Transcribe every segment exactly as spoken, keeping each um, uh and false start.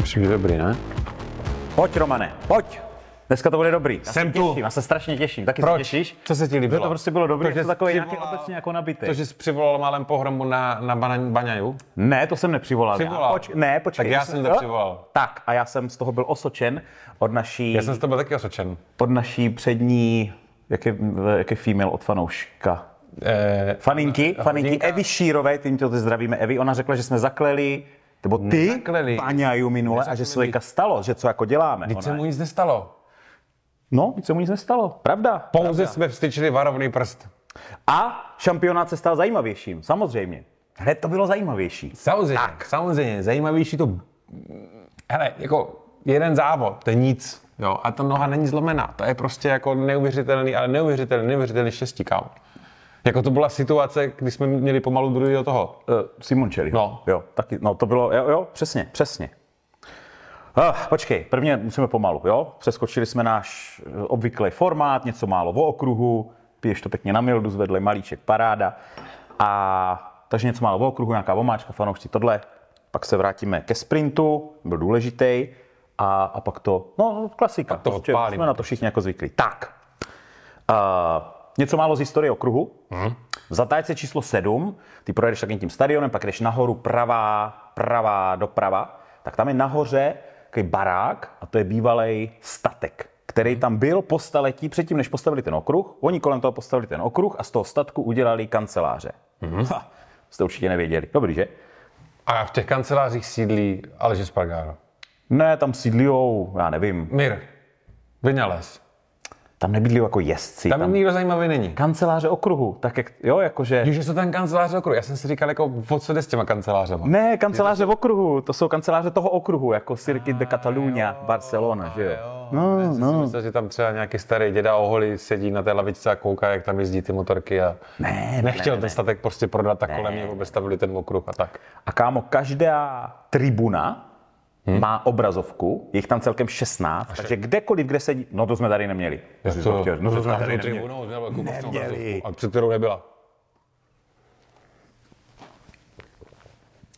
Myslím, že dobrý, ne? Pojď, Romane, pojď! Dneska to bude dobrý. Já Jsem se těším, tu. Já se strašně těším. Taky proč? Se těšíš? Co se ti líbilo? Že to prostě bylo dobrý, to, že takový nějaký obecně jako nabitý. To, že jsi přivolal málem pohromu na, na Baňaju? Ne, to jsem nepřivolal. Přivolal. Poč- ne, počkej. Tak já jsem to přivolal. Tak a já jsem z toho byl osočen od naší... Já jsem z toho byl taky osočen. Od naší přední, jak je, jak je female od fanouška. Eh, faninky, faninky Evy Šírové, tím to zdravíme Evy. Ona řekla, že jsme zakleli... Nebo ty, Baňaju minule, a že se to stalo, že co jako děláme. Vždyť se mu nic nestalo. No, nic se mu nic nestalo. Pravda. Pouze pravda. Jsme vstyčili varovný prst. A šampionát se stal zajímavějším, samozřejmě. Hned to bylo zajímavější. Samozřejmě, tak. samozřejmě. Zajímavější to... Hele, jako jeden závod, to je nic. Jo, a ta noha není zlomená. To je prostě jako neuvěřitelný, ale neuvěřitelný, neuvěřitelný štěstí, kámo. Jako to byla situace, kdy jsme měli pomalu druhý do toho. Uh, Simoncelli. No. Jo, taky, no to bylo, jo, jo přesně, přesně. Uh, počkej, prvně musíme pomalu, jo? Přeskočili jsme náš obvyklý formát, něco málo o okruhu, piješ to pěkně na mildu, zvedli malíček, paráda. A takže něco málo o okruhu, nějaká vomáčka, fanoušci, tohle. Pak se vrátíme ke sprintu, byl důležitý. A, a pak to, no klasika, pak to prostě, jsme na to všichni jako zvyklí. Tak, uh, něco málo z historie okruhu. Hmm. V zatáčce číslo sedm, ty projedeš takým tím stadionem, pak jdeš nahoru pravá, pravá, doprava, tak tam je nahoře takový barák a to je bývalý statek, který tam byl po staletí předtím, než postavili ten okruh. Oni kolem toho postavili ten okruh a z toho statku udělali kanceláře. Hmm. Ha, jste určitě nevěděli. Dobrý, že? A v těch kancelářích sídlí Aleix Espargaró. Ne, tam sídlijou, já nevím. Mir, Viñales. Tam nebydlí jako jezdci. Tam, tam nikdo zajímavý není. Kanceláře okruhu, tak jak, jo, jakože... Když jsou tam kanceláře okruhu, já jsem si říkal, jako, o co jde s těma kancelářema. Ne, kanceláře v okruhu, to jsou kanceláře toho okruhu, jako Circuit de Catalunya, Barcelona, že jo. No, já jsem no. si myslel, že tam třeba nějaký starý děda oholí sedí na té lavičce a kouká, jak tam jezdí ty motorky a... Ne, nechtěl ne, ten statek ne. prostě prodat, tak ne. kolem něj obstavili ten okruh a tak. A kámo, každá tribuna... Hmm? Má obrazovku, je jich tam celkem šestnáct, takže kdekoliv, kde sedí... No to jsme tady neměli. To, to, no to jsme tady neměli. Tribunou, neměli. A před kterou nebyla.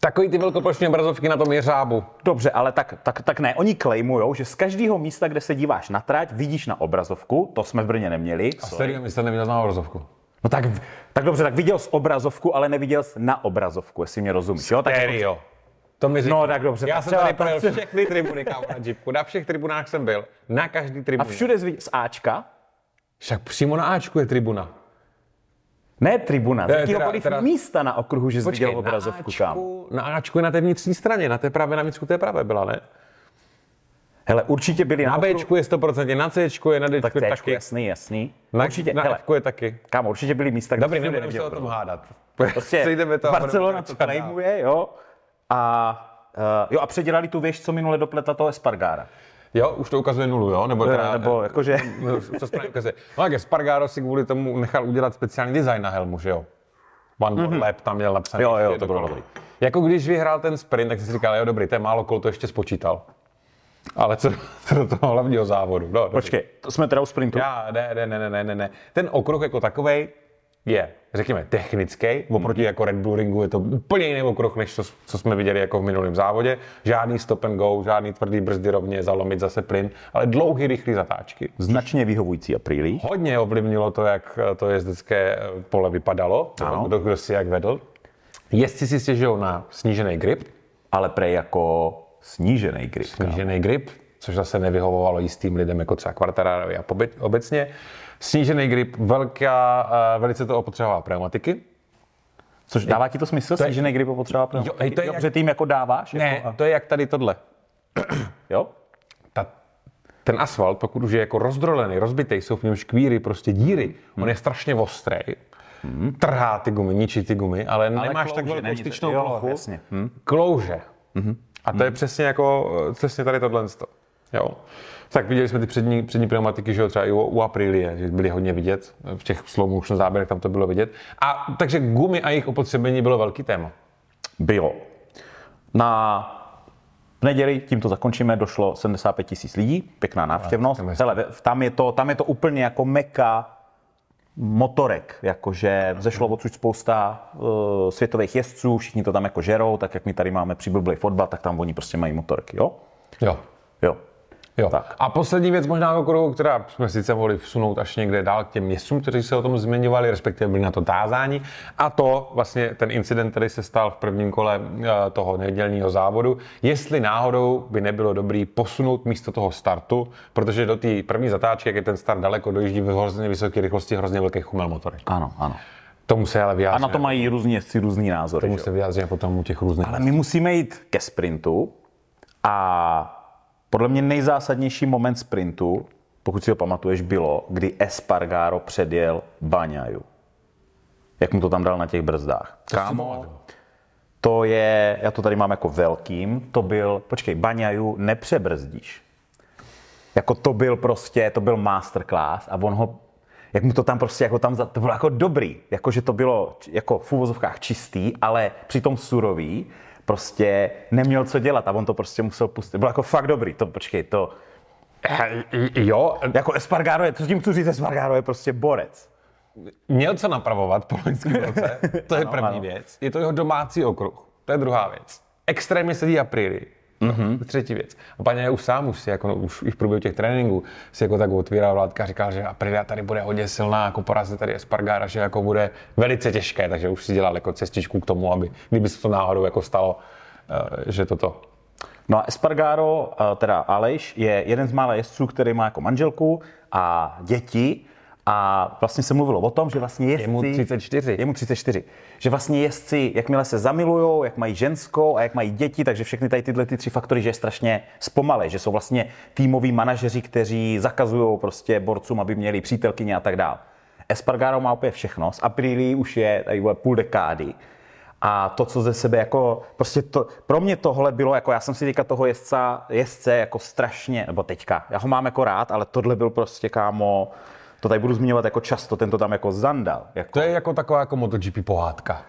Takový ty velkoplošné obrazovky na tom jeřábu. Dobře, ale tak, tak, tak ne, oni klejmujou, že z každého místa, kde se díváš na trať, vidíš na obrazovku, to jsme v Brně neměli. A z kterého místa neměl na obrazovku? No tak, tak dobře, tak viděl jsi obrazovku, ale neviděl jsi na obrazovku, jestli mě rozumíš. Jo? Tak jo. To mi říká. No tak dobře. Já jsem tady projel všechny tribuny, kámo, na džipku. Na všech tribunách jsem byl. Na každý tribuně. A všude z Ačka? Však přímo na Ačku je tribuna. Ne tribuna, z jakýhokoliv místa na okruhu, že jsi viděl obrazovku, kámo. Na Ačku je na té vnitřní straně, na té pravé, na vnitřku té pravé byla, ne? Hele, určitě byli na, na Bčku okruhu... je sto procent, na Cčku je, na Dčku tak je taky. Jasný, jasný. Na, určitě, na hele, Fku je taky. Kámo, určitě byli místa, kde dobrý, nebudeme se o tom hádat. Barcelona to klejmuje, jo. A, uh, jo, a předělali tu věž, co minule dopletla toho Espargára. Jo, už to ukazuje nulu, jo? Nebo, teda, nebo jakože... Co správně ukazuje. No tak Espargaró si kvůli tomu nechal udělat speciální design na helmu, že jo? One mm-hmm. lap tam měl napsaný. Jo, jo, to bylo dobrý. Jako když vyhrál ten sprint, tak jsem si říkal, jo dobrý, to je málo kol, to ještě spočítal. Ale co do toho hlavního závodu. No, počkej, to jsme teda u sprintu. Já, ne, ne, ne, ne, ne, ne. Ten okruh jako takovej je, řekněme, technický, oproti jako Red Bull Ringu je to úplně jiný okruh, než to, co jsme viděli jako v minulém závodě. Žádný stop and go, žádný tvrdý brzdy rovně, zalomit zase plyn, ale dlouhý, rychlý zatáčky. Značně vyhovující Aprilii. Hodně ovlivnilo to, jak to jezdecké pole vypadalo, kdo, kdo si jak vedl. Jezdci si stěžují na snížený grip. Ale prej jako snížený grip. Snížený grip, což zase nevyhovovalo jistým lidem, jako třeba Quartararovi a obecně. Snížený grip, velká, velice to opotřebovává pneumatiky. Což dává ti to smysl, to je, snížený grip opotřebovává pneumatiky? Jo, to je jo, jak, že ty jim jako dáváš? Ne, jako, to je jak tady tohle. Jo? Ta, ten asfalt, pokud už je jako rozdrolený, rozbitý, jsou v něm škvíry, prostě díry. On je strašně ostrý. Hmm. Trhá ty gumy, ničí ty gumy, ale, ale nemáš tak velkou styčnou plochu. Hmm. Klouže. Hmm. A to hmm. je přesně jako, přesně tady tohle. Jo. Tak viděli jsme ty přední, přední pneumatiky, že jo, třeba i u, u Aprilie, že byly hodně vidět, v těch slow motion záběrech tam to bylo vidět. A takže gumy a jejich opotřebení bylo velký téma. Bylo. Na v neděli, tím to zakončíme, došlo sedmdesát pět tisíc lidí, pěkná návštěvnost. Hele, tam je to, tam je to úplně jako meka motorek, jakože vzešlo odsud spousta uh, světových jezdců, všichni to tam jako žerou, tak jak my tady máme přiblblej fotbal, tak tam oni prostě mají motorky, jo? Jo. Jo. Jo. A poslední věc možná okruhu, která jsme sice mohli vsunout až někde dál k těm městcům, kteří se o tom zmiňovali, respektive byli na to tázáni. A to vlastně ten incident, který se stal v prvním kole toho nedělního závodu, jestli náhodou by nebylo dobrý posunout místo toho startu, protože do té první zatáčky, jak je ten start daleko, dojíždí v hrozně vysoké rychlosti hrozně velký chumel motorek. Ano, ano. Tomu se ale vyjádříme. A na to mají různí jezdci různý názory. Tomu se vyjádříme potom u těch různých. Ale my musíme jít ke sprintu a podle mě nejzásadnější moment sprintu, pokud si ho pamatuješ, bylo, kdy Espargaró předjel Bagnaiu. Jak mu to tam dal na těch brzdách. Kámo, to je, já to tady mám jako velkým, to byl, počkej, Bagnaiu nepřebrzdíš. Jako to byl prostě, to byl masterclass a on ho, jak mu to tam prostě, jako tam, to bylo jako dobrý, jako že to bylo jako v úvozovkách čistý, ale přitom surový. Prostě neměl co dělat a on to prostě musel pustit. Bylo jako fakt dobrý, to počkej, to... Jo, jako Espargaró je, co tím chci říct, Espargaró je prostě borec. Měl co napravovat po loňském roce, to je ano, první ano. věc. Je to jeho domácí okruh, to je druhá věc. Extrémně sedí Aprilii, mm-hmm. třetí věc. A Bagnaia už sám už si, jako, už i v průběhu těch tréninků, si jako tak otvíral vládka a říkal, že Aprilia tady bude hodně silná, jako porazit tady Espargaró, že jako bude velice těžké, takže už si dělal jako cestičku k tomu, aby, kdyby se to náhodou jako stalo, že toto. No a Espargaró, teda Aleix, je jeden z mála jezdců, který má jako manželku a děti a vlastně se mluvilo o tom, že vlastně jezdci... Je mu třicet čtyři. Je mu třicet čtyři. Že vlastně jezdci, jakmile se zamilujou, jak mají ženskou a jak mají děti, takže všechny tady tyhle ty tři faktory, že je strašně zpomalej, že jsou vlastně týmoví manažeři, kteří zakazují prostě borcům, aby měli přítelkyně a tak dál. Espargaró má opět všechno, z Aprilii už je tady půl dekády. A to, co ze sebe jako, prostě to, pro mě tohle bylo, jako já jsem si teďka toho jezdca, jezdce jako strašně, nebo teďka, já ho mám jako rád, ale tohle byl prostě, kámo, to tady budu zmiňovat jako často, ten to tam jako zandal. Jako... To je jako taková jako MotoGP pohádka.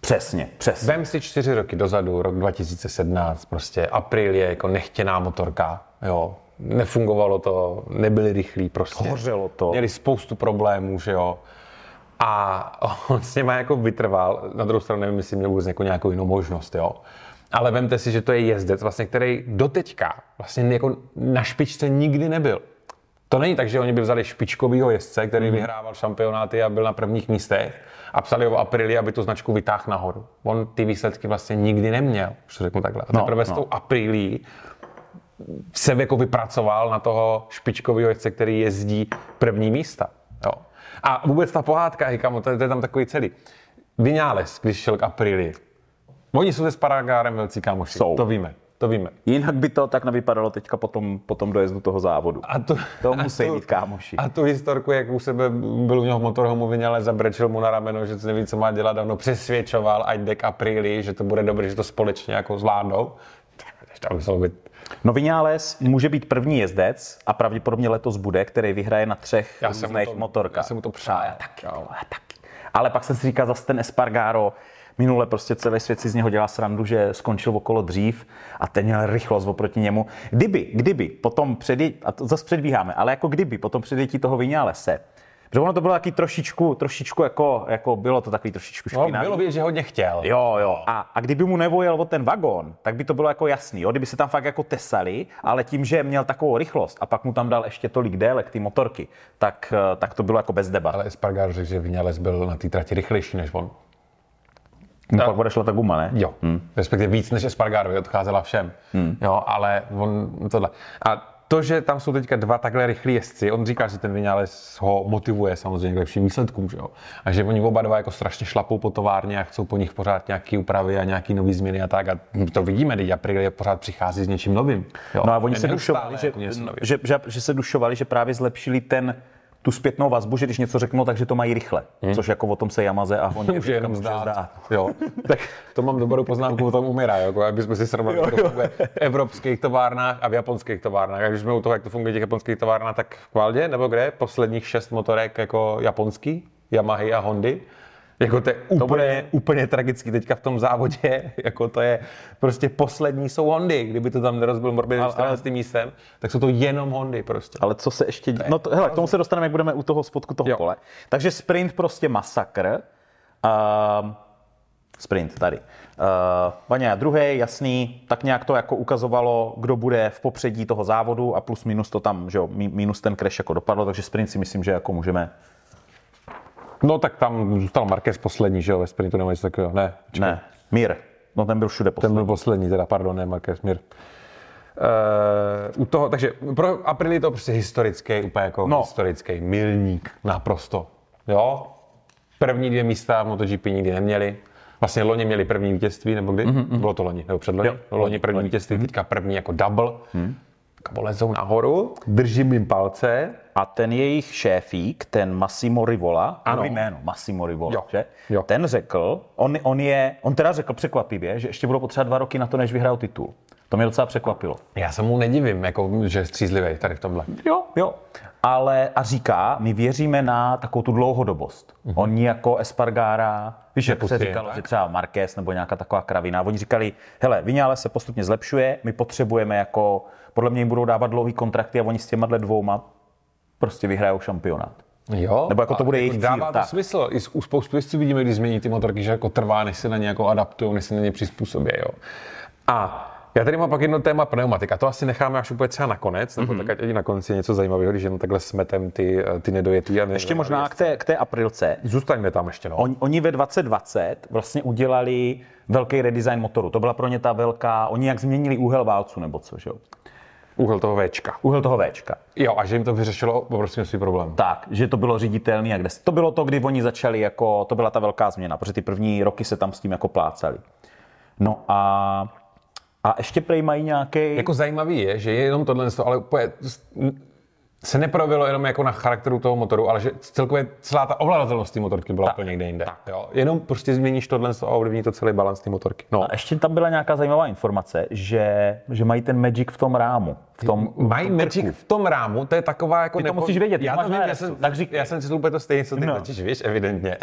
Přesně, přesně. Vem si čtyři roky dozadu, rok dva tisíce sedmnáct, prostě Aprilie jako nechtěná motorka, jo. Nefungovalo to, nebyli rychlí prostě. Hořelo to. Měli spoustu problémů, že jo. A on s něma jako vytrval, na druhou stranu nevím, jestli měl vůbec jako nějakou jinou možnost, jo. Ale vemte si, že to je jezdec, vlastně, který doteďka vlastně jako na špičce nikdy nebyl. To není tak, že oni by vzali špičkovýho jezdce, který mm. vyhrával šampionáty a byl na prvních místech a psali ho Aprilii, aby tu značku vytáhl nahoru. On ty výsledky vlastně nikdy neměl, už to řeknu takhle. A teprve no, no. s tou Aprilii se jako vypracoval na toho špičkovýho jezdce, který jezdí první místa. Jo. A vůbec ta pohádka, říkám, to je tam takový celý. Viñales, když šel k Aprilii. Oni jsou se Espargarem velcí kámoši, jsou. To víme. To víme. Jinak by to tak nevypadalo teďka po tom, po tom dojezdu toho závodu. A to, to musí být kámoši. A tu historku, jak u sebe byl u něho v motorhomu Viñales, zabrečil mu na rameno, že to neví, co má dělat, dávno přesvědčoval, ať jde k Aprilii, že to bude dobré, že to společně jako zvládnou. No Viñales může být první jezdec a pravděpodobně letos bude, který vyhraje na třech různých motorkách. Já jsem mu to přál. Já taky, já taky. Ale pak jsem si říkal, zase ten Espargaró, minule prostě celý svět si z něho dělá srandu, že skončil okolo dřív a ten měl rychlost oproti němu. Kdyby, kdyby, potom předjetí, a to zase předbíháme, ale jako kdyby, potom předjetí toho Viñalese. Protože ono to bylo taky trošičku, trošičku jako, jako bylo to takový trošičku špinavý. No, bylo by, že hodně chtěl. Jo, jo. A, a kdyby mu nevojel o ten vagón, tak by to bylo jako jasný, jo, kdyby se tam fakt jako tesali, ale tím, že měl takovou rychlost a pak mu tam dal ještě tolik délek ty motorky, tak, tak to bylo jako bez debat. Ale Espargaró řekl, že Viñales byl na té trati rychlejší než on. No, pak odešla ta guma, ne? Jo, hmm. respektive víc než Espargarovi, odcházela všem, hmm. jo, ale on tohle. A to, že tam jsou teďka dva takhle rychlí jezdci, on říká, že ten Viñales ho motivuje samozřejmě k lepším výsledkům, že jo. A že oni oba dva jako strašně šlapou po továrně a chcou po nich pořád nějaký úpravy a nějaký nový změny a tak. A to vidíme, teď Aprilia pořád přichází s něčím novým. Jo. No a oni se dušovali, že, že, že, že se dušovali, že právě zlepšili ten... tu zpětnou vazbu, že když něco řeknou, takže to mají rychle. Hmm. Což jako o tom se Yamaze a Honda už jenom zdá. Jo. Tak to mám dobrou poznámku, o tom umírá, jako aby jsme si srovnali v evropských továrnách a v japonských továrnách. A když jsme u toho, jak to funguje těch japonských továrnách, tak v Kvaldě nebo kde? Posledních šest motorek jako japonský, Yamahy a Hondy. Jako to je úplně, úplně tragický teďka v tom závodě, jako to je prostě poslední jsou Hondy, kdyby to tam nerozbil Morbidelli čtrnáctým místem, tak jsou to jenom Hondy prostě. Ale co se ještě dí... No to, hele, k tomu se dostaneme, jak budeme u toho spodku toho jo. pole. Takže sprint prostě masakr. Uh, Sprint tady. Bagnaia druhý, jasný, tak nějak to jako ukazovalo, kdo bude v popředí toho závodu a plus minus to tam, že jo, minus ten crash jako dopadlo, takže sprint si myslím, že jako můžeme. No tak tam zůstal Marquez poslední, že jo, ve sprintu nebo něco takového, ne? Počkej. Ne, Mir, no ten byl všude poslední. Ten byl poslední teda, pardon, ne Marquez, Mir. Uh, u toho, takže pro Aprilii to prostě historický, úplně jako no. historický milník, naprosto, jo. První dvě místa v MotoGP nikdy neměli. Vlastně loni měli první vítězství, nebo kdy? Mm-hmm. Bylo to loni, nebo předloni? Jo, loni první loni. vítězství, teďka první jako double. Hmm. Bolezou nahoru, držím jim palce. A ten jejich šéfík, ten Massimo Rivola, ano. jméno, Massimo Rivola, jo. že? Jo. Ten řekl, on, on, je, on teda řekl překvapivě, že ještě budou potřeba dva roky na to, než vyhrál titul. To mě docela překvapilo. Já se mu nedivím, jako, že je střízlivý tady v tomhle. Jo, jo. Ale a říká, my věříme na takovou tu dlouhodobost. Mm-hmm. Oni jako Espargára, víš, jak se říkalo, tak. že třeba Marquez nebo nějaká taková kravina. Oni říkali, hele, Viñales se postupně zlepšuje, my potřebujeme jako, podle mě jim budou dávat dlouhý kontrakty a oni s těma dvouma prostě vyhrajou šampionát. Jo, nebo jako to bude jejich cíl. Dává to smysl. I u spoustu věců vidíme, když změní ty motorky, že jako trvá, než se na ně jako adaptují, než se na ně přizpůsobí, jo. A já tady mám pak jedno téma pneumatik a to asi necháme až úplně třeba nakonec, nebo mm-hmm. tak ať na konci něco zajímavého, když jenom takhle smetem ty, ty nedojetí. A ještě možná k té, k té Aprilce. Zůstaňme tam ještě. No. On, oni ve dvacet dvacet vlastně udělali velký redesign motoru. To byla pro ně ta velká, oni jak změnili úhel válců nebo co, že jo? Úhel toho Včka. Úhel toho Včka. Jo, a že jim to vyřešilo obrovský svůj problém. Tak, že to bylo řiditelný a kde. To bylo to, kdy oni začali jako, to byla ta velká změna, protože ty první roky se tam s tím jako plácali. No a A ještě prej mají nějaký. Jako zajímavý je, že je jenom tohle, ale úplně se neprojevilo jenom jako na charakteru toho motoru, ale že celkově celá ta ovladatelnost té motorky byla úplně někde jinde. Jo? Jenom prostě změníš tohle a ovlivní to celý balans té motorky. No. A ještě tam byla nějaká zajímavá informace, že, že mají ten Magic v tom rámu. V tom, mají v tom Magic krku. V tom rámu, to je taková jako... Ty to nepo... musíš vědět. Já to vím, já jsem, tak já jsem si úplně to stejný, co ty no. totiž, víš, evidentně.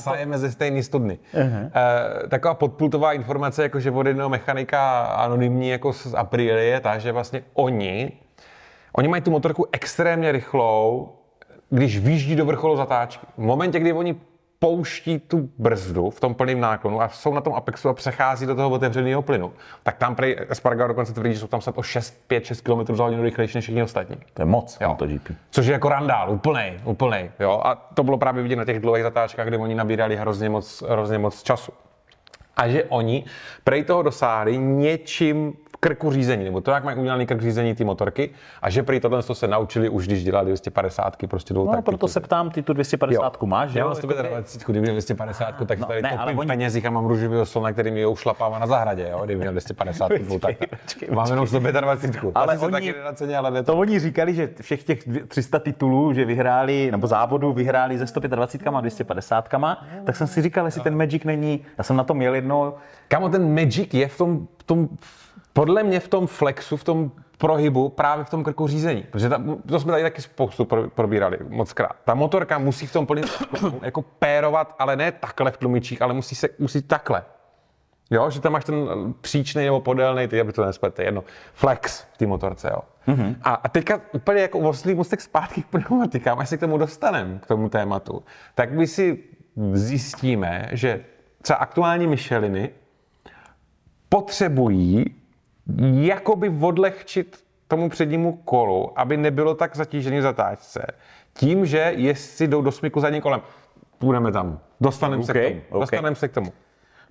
Sajeme to... ze stejný studny. Uh-huh. Uh, taková podpultová informace, jako že od jednoho mechanika anonymní jako z Aprilie, takže vlastně oni Oni mají tu motorku extrémně rychlou, když výjíždí do vrcholu zatáčky. V momentě, kdy oni pouští tu brzdu v tom plném náklonu a jsou na tom apexu a přechází do toho otevřeného plynu, tak tam prej Espargaró dokonce tvrdí, že jsou tam snad o šest, pět, šest kilometrů za hodinu rychlejší než všichni ostatní. To je moc, jo. MotoGP. Což je jako randál, úplnej, úplnej, jo. A to bylo právě vidět na těch dlouhých zatáčkách, kde oni nabírali hrozně moc, hrozně moc času. A že oni prej toho dosáhli něčím krku řízení, nebo to, jak mají udělaný krk řízení ty motorky, a že prý tohle se naučili už, když dělali dvě stě padesát prostě dvou. No, tak proto se ptám, ty tu dvě stě padesát máš, že? Já mám sto dvacet, kdyby měl dvě stě padesát, tak no, tady ne, topím v oni... penězích a mám růžovýho slona, který mi ho ušlapává na zahradě, jo, kdyby měl dvě stě padesát dvou, tak mám jenom sto dvacet pět. Ale asi oni, ceně, ale to oni říkali, že všech těch tři sta titulů, že vyhráli, nebo závodu vyhráli ze sto dvacet pět a dvě stě padesát, tak jsem si říkal, jestli ten Magic není, já jsem na tom jel jednou. Kamo, ten Magic je v tom, tom podle mě v tom flexu, v tom prohybu, právě v tom krku řízení. Protože ta, to jsme tady taky spoustu probírali mockrát. Ta motorka musí v tom plném jako pérovat, ale ne takhle v tlumičích, ale musí se musí takhle. Jo, že tam máš ten příčnej nebo podélnej, ty, aby to nespletete, jedno, flex v té motorce, jo. Mm-hmm. A, a teďka úplně jako oslý mustek zpátky k pneumatikám, až se k tomu dostaneme, k tomu tématu, tak my si zjistíme, že třeba aktuální Micheliny potřebují jakoby odlehčit tomu přednímu kolu, aby nebylo tak zatížený v zatáčce. Tím, že jestli jdou do smyku zadním kolem, půjdeme tam, dostaneme okay, se k tomu. Okay. Dostaneme se k tomu.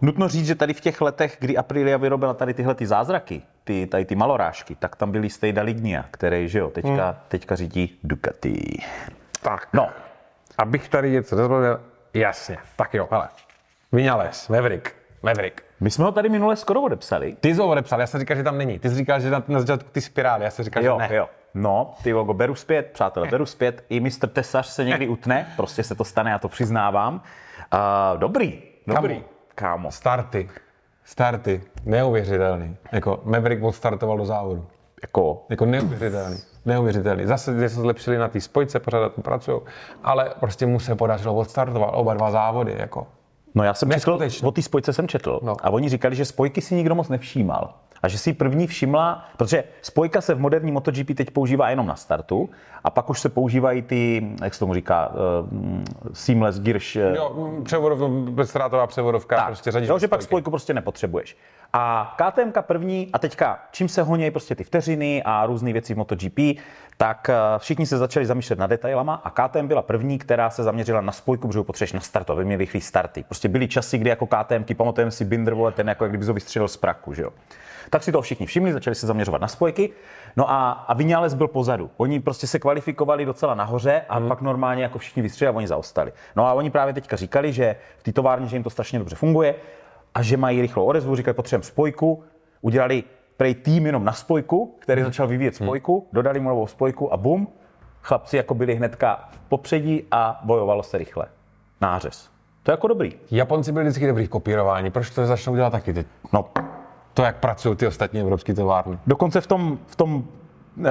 Nutno říct, že tady v těch letech, kdy Aprilia vyrobila tady tyhle ty zázraky, ty, tady ty malorážky, tak tam byli Stejda Lignia, který, že jo, teďka, hmm. teďka řídí Ducati. Tak, no. Abych tady něco rozbavil, jasně, tak jo, hele, Viñales, Maverick, Maverick. My jsme ho tady minule skoro odepsali. Ty jsi ho odepsal, já jsem říkal, že tam není. Ty jsi říkal, že na, na začátku ty spirály, já jsem říkal, jo, že ne. Jo. No, ty logo, beru zpět, přátelé, beru zpět. I mistr Tesař se někdy utne, prostě se to stane, já to přiznávám. Uh, dobrý, dobrý. Kámo. Kámo. Starty, starty, neuvěřitelný. Jako Maverick odstartoval do závodu. Jako? Jako neuvěřitelný, neuvěřitelný. Zase se zlepšili na té spojce, pořád tam pracují, ale prostě mu se podařilo odstartovat oba dva závody, jako. No já jsem četl, o té spojce jsem četl no. a oni říkali, že spojky si nikdo moc nevšímal. a že si první všimla, protože spojka se v moderní MotoGP teď používá jenom na startu a pak už se používají ty, jak se tomu říká, uh, seamless gears. Jo, převodov, bezstrátová převodovka. Tak, prostě řadíš jo, že pak spojku prostě nepotřebuješ. A KTMka první, a teďka čím se honějí prostě ty vteřiny a různé věci v MotoGP, tak všichni se začali zamýšlet nad detailama a K T M byla první, která se zaměřila na spojku, protože potřebuješ na start, aby měli rychlý starty. Prostě byly časy, kdy jako KTMky, pamatujeme si Binder, vole, ten jako jak kdyby to vystřelil z praku, že jo. Tak si to všichni všimli, začali se zaměřovat na spojky. No a, a Viñales byl pozadu. Oni prostě se kvalifikovali docela nahoře a hmm. pak normálně jako všichni vystřelili a oni zaostali. No a oni právě teďka říkali, že v té továrně, že jim to strašně dobře funguje a že mají rychlou odezvu, říkali, potřebujeme spojku, udělali prej tým jenom na spojku, který začal vyvíjet spojku, dodali mu novou spojku a bum, chlapci jako byli hnedka v popředí a bojovalo se rychle. Nářez. To je jako dobrý. Japonci byli vždycky dobrý v kopírování, proč to začnou dělat taky teď? No. To, jak pracují ty ostatní evropské továrny. Dokonce v tom, v tom uh,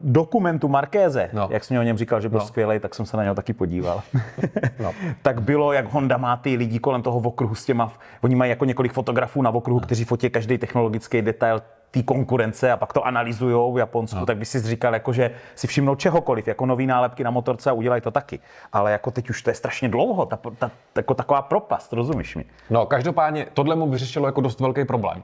dokumentu Markéze, no. jak jsem o něm říkal, že byl no. skvělej, tak jsem se na něho taky podíval. no. Tak bylo, jak Honda má ty lidi kolem toho okruhu s těma, oni mají jako několik fotografů na okruhu, no. kteří fotí každý technologický detail té konkurence a pak to analyzujou v Japonsku, no. tak by si říkal, jako, že si všimnou čehokoliv, jako nový nálepky na motorce a udělají to taky. Ale jako teď už to je strašně dlouho, ta, ta, jako taková propast, rozumíš mi? No, každopádně tohle mu vyřešilo jako dost velký problém.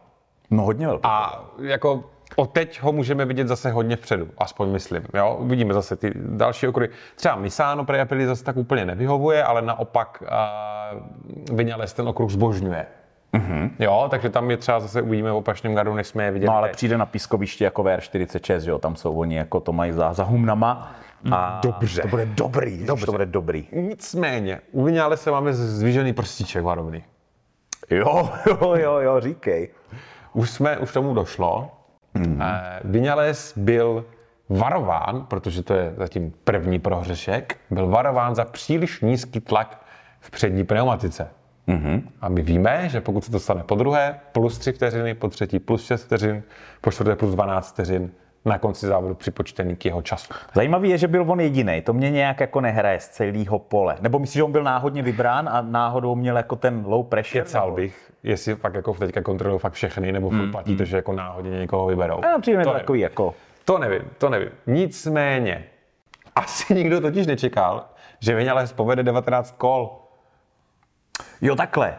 No hodně velký. A jako od teď ho můžeme vidět zase hodně vpředu, aspoň myslím, jo? Vidíme zase ty další okruhy. Třeba Misano pro Aprilia zase tak úplně nevyhovuje, ale naopak uh, Viñales ten okruh zbožňuje. Mm-hmm. Jo, takže tam je třeba zase uvidíme v opačném gardu, než jsme je viděli. No ale teď přijde na pískoviště jako V R čtyřicet šest, jo? Tam jsou oni jako to mají za, za humnama. A dobře. To bude dobrý, dobře. To bude dobrý. Nicméně, u Viñalese máme zdvižený prstíček varovný. Jo, jo, jo, jo, říkej. Už jsme, už tomu došlo. Mm. Viñales byl varován, protože to je zatím první prohřešek, byl varován za příliš nízký tlak v přední pneumatice. Mm-hmm. A my víme, že pokud se to stane po druhé, plus tři vteřiny, po třetí plus šest vteřin, po čtvrté plus dvanáct vteřin, na konci závodu připočtený k jeho času. Zajímavý je, že byl on jedinej. To mě nějak jako nehraje z celého pole. Nebo myslíš, že on byl náhodně vybrán a náhodou měl jako ten low pressure? Kecal bych, jestli fakt jako teďka kontrolují fakt všechny, nebo mm, platí mm. to, že jako náhodně někoho vyberou. A přijde to takový jako... To nevím, to nevím. Nicméně, asi nikdo totiž nečekal, že Viñales povede devatenáct kol. Jo, takhle.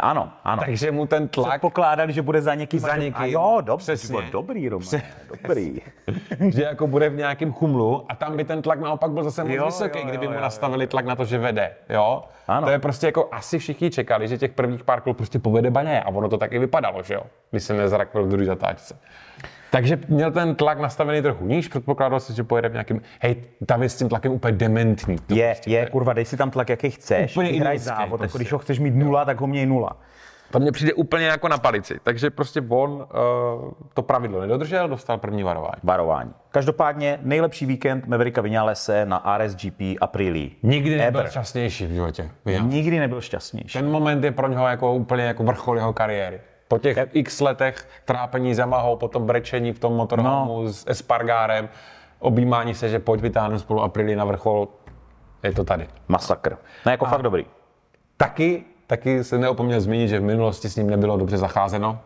Ano, ano. Takže mu ten tlak... Předpokládali, že bude za někým... Za někým. A jo, dobře, dobrý, Roman, Přes... dobrý. Že jako bude v nějakém chumlu a tam by ten tlak naopak byl zase moc vysoký, jo, kdyby jo, mu jo, nastavili jo. tlak na to, že vede, jo? Ano. To je prostě jako asi všichni čekali, že těch prvních pár kol prostě povede Bagnaia a ono to taky vypadalo, že jo? Když se nezrakl v druhé zatáčce. Takže měl ten tlak nastavený trochu níž, předpokládal se, že pojede v nějakým, hej, tam je s tím tlakem úplně dementní. To je, prostě je, je, kurva, dej si tam tlak, jaký chceš, vyhraj závod, prostě. Jako když ho chceš mít nula, tak ho měj nula. To mně přijde úplně jako na palici, takže prostě on uh, to pravidlo nedodržel, dostal první varování. Varování. Každopádně nejlepší víkend Mavericka Viñalese na R S G P Aprilii. Nikdy nebyl Ever. šťastnější v životě. Viñales. Nikdy nebyl šťastnější. Ten moment je pro něho jako úplně jako vrchol jeho kariéry. Po těch x letech trápení s Yamahou, potom brečení v tom motorhomu no. s Espargárem, objímání se, že pojď vytáhnu spolu Aprilii na vrchol, je to tady. Masakr. No jako a fakt dobrý. Taky, taky se neopomněl zmínit, že v minulosti s ním nebylo dobře zacházeno.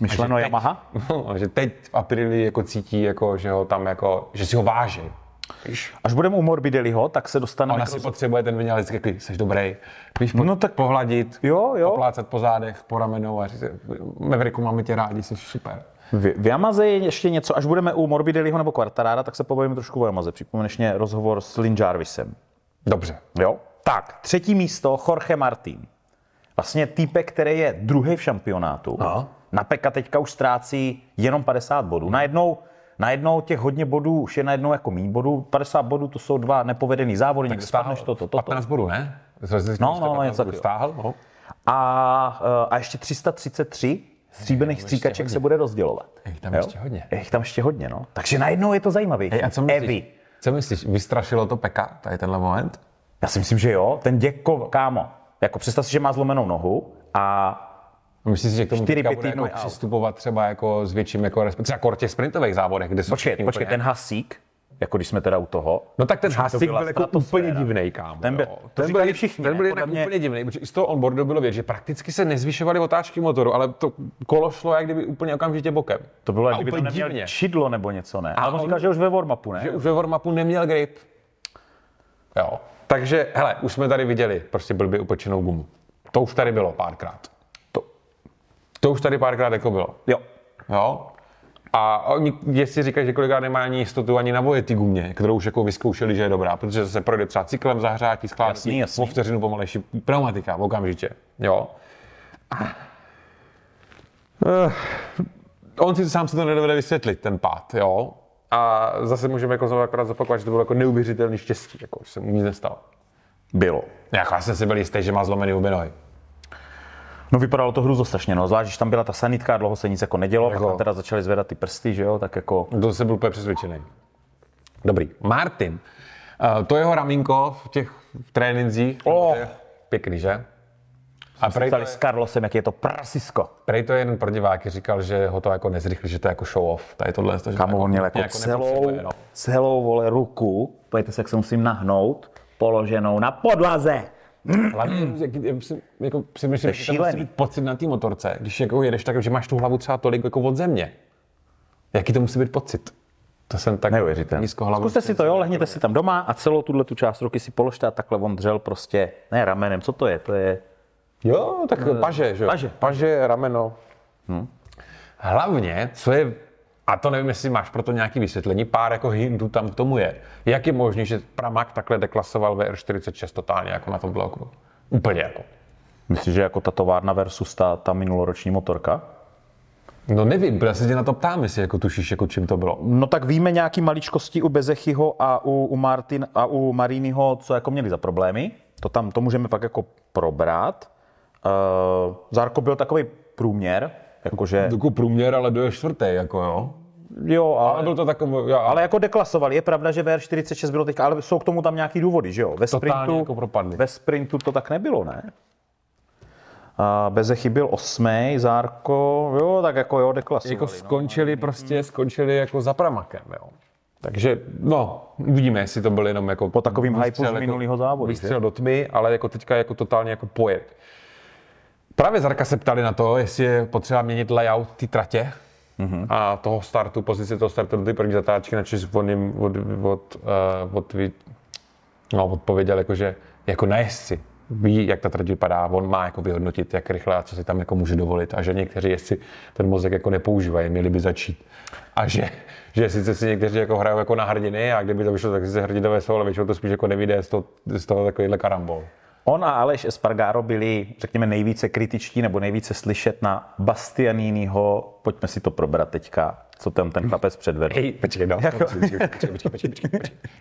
Myšleno a že teď, Yamaha? No, že teď v Aprilii jako cítí, jako, že, ho tam jako, že si ho váží. Až budeme u Morbidelliho, tak se dostaneme... Ona si potřebuje ten Viñales, jaký jsi dobrý. Víš, po, no tak... pohladit, jo, jo. poplácat po zádech, po ramenou a říct, Mavericku, máme tě rádi, jsi super. V, v Yamaze je ještě něco, až budeme u Morbidelliho nebo Quartarara, tak se pobavíme trošku o Yamaze. Připomeneš mě rozhovor s Lin Jarvisem. Dobře. Jo? Tak, třetí místo, Jorge Martín. Vlastně týpek, který je druhý v šampionátu. Aha. Na Peka teďka už ztrácí jenom padesát bodů. Najednou... Najednou těch hodně bodů, už je najednou jako míň bodů, padesát bodů, to jsou dva nepovedený závody, někde spadneš toto, toto. patnáct bodů, ne? Zazněš no, no, něco takového. Stáhl, no. A, a ještě tři sta třicet tři stříbrných stříkaček se bude rozdělovat. Je tam jo? ještě hodně. Je tam ještě hodně, no. Takže najednou je to zajímavý. Ej, a co myslíš? Evi. Co myslíš, vystrašilo to Peka, tady tenhle moment? Já si myslím, že jo. Ten Děko, kámo, jako představ si, že má zlomenou nohu a... Myslíš si, že k tomu bude jako přistupovat třeba jako s větším jako respektem, třeba kortě sprintových závodech, kde jsou... Počkej, počkej, ten Hasík, Jako když jsme teda u toho. No tak ten Hasik byl jako úplně divnej, kámo. Ten byl, to ten byl všichni, ten byl ne, jednak mě... úplně divnej, protože i z toho onboardu bylo vědět, že prakticky se nezvyšovaly otáčky motoru, ale to kolo šlo jak kdyby úplně okamžitě bokem. To bylo, jak kdyby to neměl divně. Čidlo nebo něco, ne? A, a on říkal, že už ve warm-upu, ne? Že už ve warm-upu neměl grip. Jo. Takže, hele, už jsme tady viděli prostě blbě upočenou gumu. To už tady bylo párkrát. To, to už tady párkrát jako bylo. Jo. Jo. A oni, jestli říkají, že kolikrát nemá ani jistotu ani na vojetý gumě, kterou už jako vyzkoušeli, že je dobrá, protože se projde třeba cyklem, zahřátí, skládky, o vteřinu pomalejší pneumatika v okamžitě, jo. A... Uh, on si sám se to nedovede vysvětlit, ten pád, jo. A zase můžeme jako znovu akorát zopakovat, že to bylo jako neuvěřitelný štěstí, jako že se mu nic nestalo. Bylo. Jako já jsem si byl jistý, že má zlomený obě nohy. No vypadalo to hruzo strašně, no, zvlášť, když tam byla ta sanitka a dlouho se nic jako nedělo, jako... pak tam teda začali zvedat ty prsty, že jo, tak jako... To se byl úplně přesvědčený. Dobrý. Martin, uh, to jeho ramínko v těch tréninzích, oh. Pěkný, že? A jsme ptali je... s Karlosem, jak je to prasisko. Prej to jeden pro diváky říkal, že ho to jako nezrychlí, že to je jako show off. Tady tohle, to, že Kamu, on měl jako, jako celou, no. celou, vole, ruku, pojďte se, jak se musím nahnout, položenou na podlaze. Hlavně, jako si myslím, že to musí být pocit na té motorce, když jako jedeš tak, že máš tu hlavu třeba tolik jako od země. Jaký to musí být pocit? To jsem tak nízkohlavou. Zkuste si to, jo, lehněte si tam doma a celou tuhle tu část ruky si položte a takhle on dřel prostě, ne ramenem, co to je? To je... Jo, tak no, paže, že jo? Paže. Paže, rameno. Hmm. Hlavně, co je, a to nevím, jestli máš pro to nějaké vysvětlení, pár jako hintů tam k tomu je. Jak je možné, že Pramac takhle deklasoval V R čtyřicet šest totálně jako na tom bloku? Úplně jako. Myslíš, že jako ta továrna versus ta, ta minuloroční motorka? No nevím, já se tě na to ptám, jestli jako tušíš, jako čím to bylo. No tak víme nějaký maličkosti u Bezechyho a u, u, Martin, a u Mariniho, co jako měli za problémy. To tam, to můžeme pak jako probrat. Uh, Zarko byl takový průměr, jakože... Takový průměr, ale do je čtvrtý, jako jo. Jo, ale, ale byl to takový... Já, ale jako deklasoval, je pravda, že V R čtyřicet šest bylo teďka, ale jsou k tomu tam nějaký důvody, že jo? Ve sprintu, jako propadli. Ve sprintu to tak nebylo, ne? Uh, Bezechy byl osmej, Zarko, jo, tak jako jo, deklasovali. Jako skončili no. prostě, skončili jako za Pramakem, jo. Takže, no, uvidíme, jestli to byl jenom jako... Po takovým hypeu z minulýho závodu, výstřel do tmy, ale jako teďka jako totálně jako pojet. Právě Zarka se ptali na to, jestli je potřeba měnit layout té tratě mm-hmm. a toho startu, pozici toho startu do té první zatáčky, načež on jim od, od, uh, od, no, odpověděl, jako, že jako najezdci ví, jak ta trať vypadá, on má jako vyhodnotit, jak rychle a co si tam jako může dovolit a že někteří jezdci ten mozek jako nepoužívají, měli by začít. A že, že sice si někteří jako hrajou jako na hrdiny a kdyby to vyšlo, tak si se hrdinové jsou, ale většinou to spíš jako nevyjde z toho, z toho takovýhle karambol. On a Aleix Espargaró byli, řekněme, nejvíce kritičtí nebo nejvíce slyšet na Bastianiniho. Pojďme si to probrat teďka, co tam ten chlapec předvedl. Hej, počkej, no. Jako... počkej, počkej, počkej, počkej.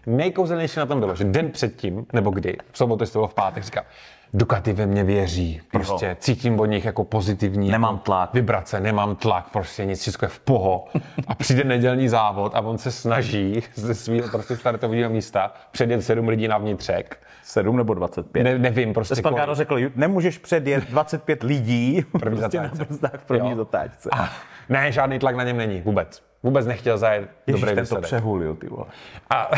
Nejkouzelnější na tom bylo, že den předtím, nebo kdy, v sobotu to bylo v pátek, říkal, Ducati ve mně věří, prostě jo. Cítím od nich jako pozitivní nemám tlak. vibrace, nemám tlak, prostě nic, všechno je v poho. A přijde nedělní závod a on se snaží ze svého prostě startovního místa předjet sedm lidí na vnitřek. sedm nebo dvacet pět? Ne, nevím, prostě Espargaró řekl, nemůžeš předjet dvacet pět lidí první prostě na brzdách v první zatáčce. Ne, žádný tlak na něm není, vůbec. Vůbec nechtěl zajet dobrý výsledek. To přehulil, ty vole. A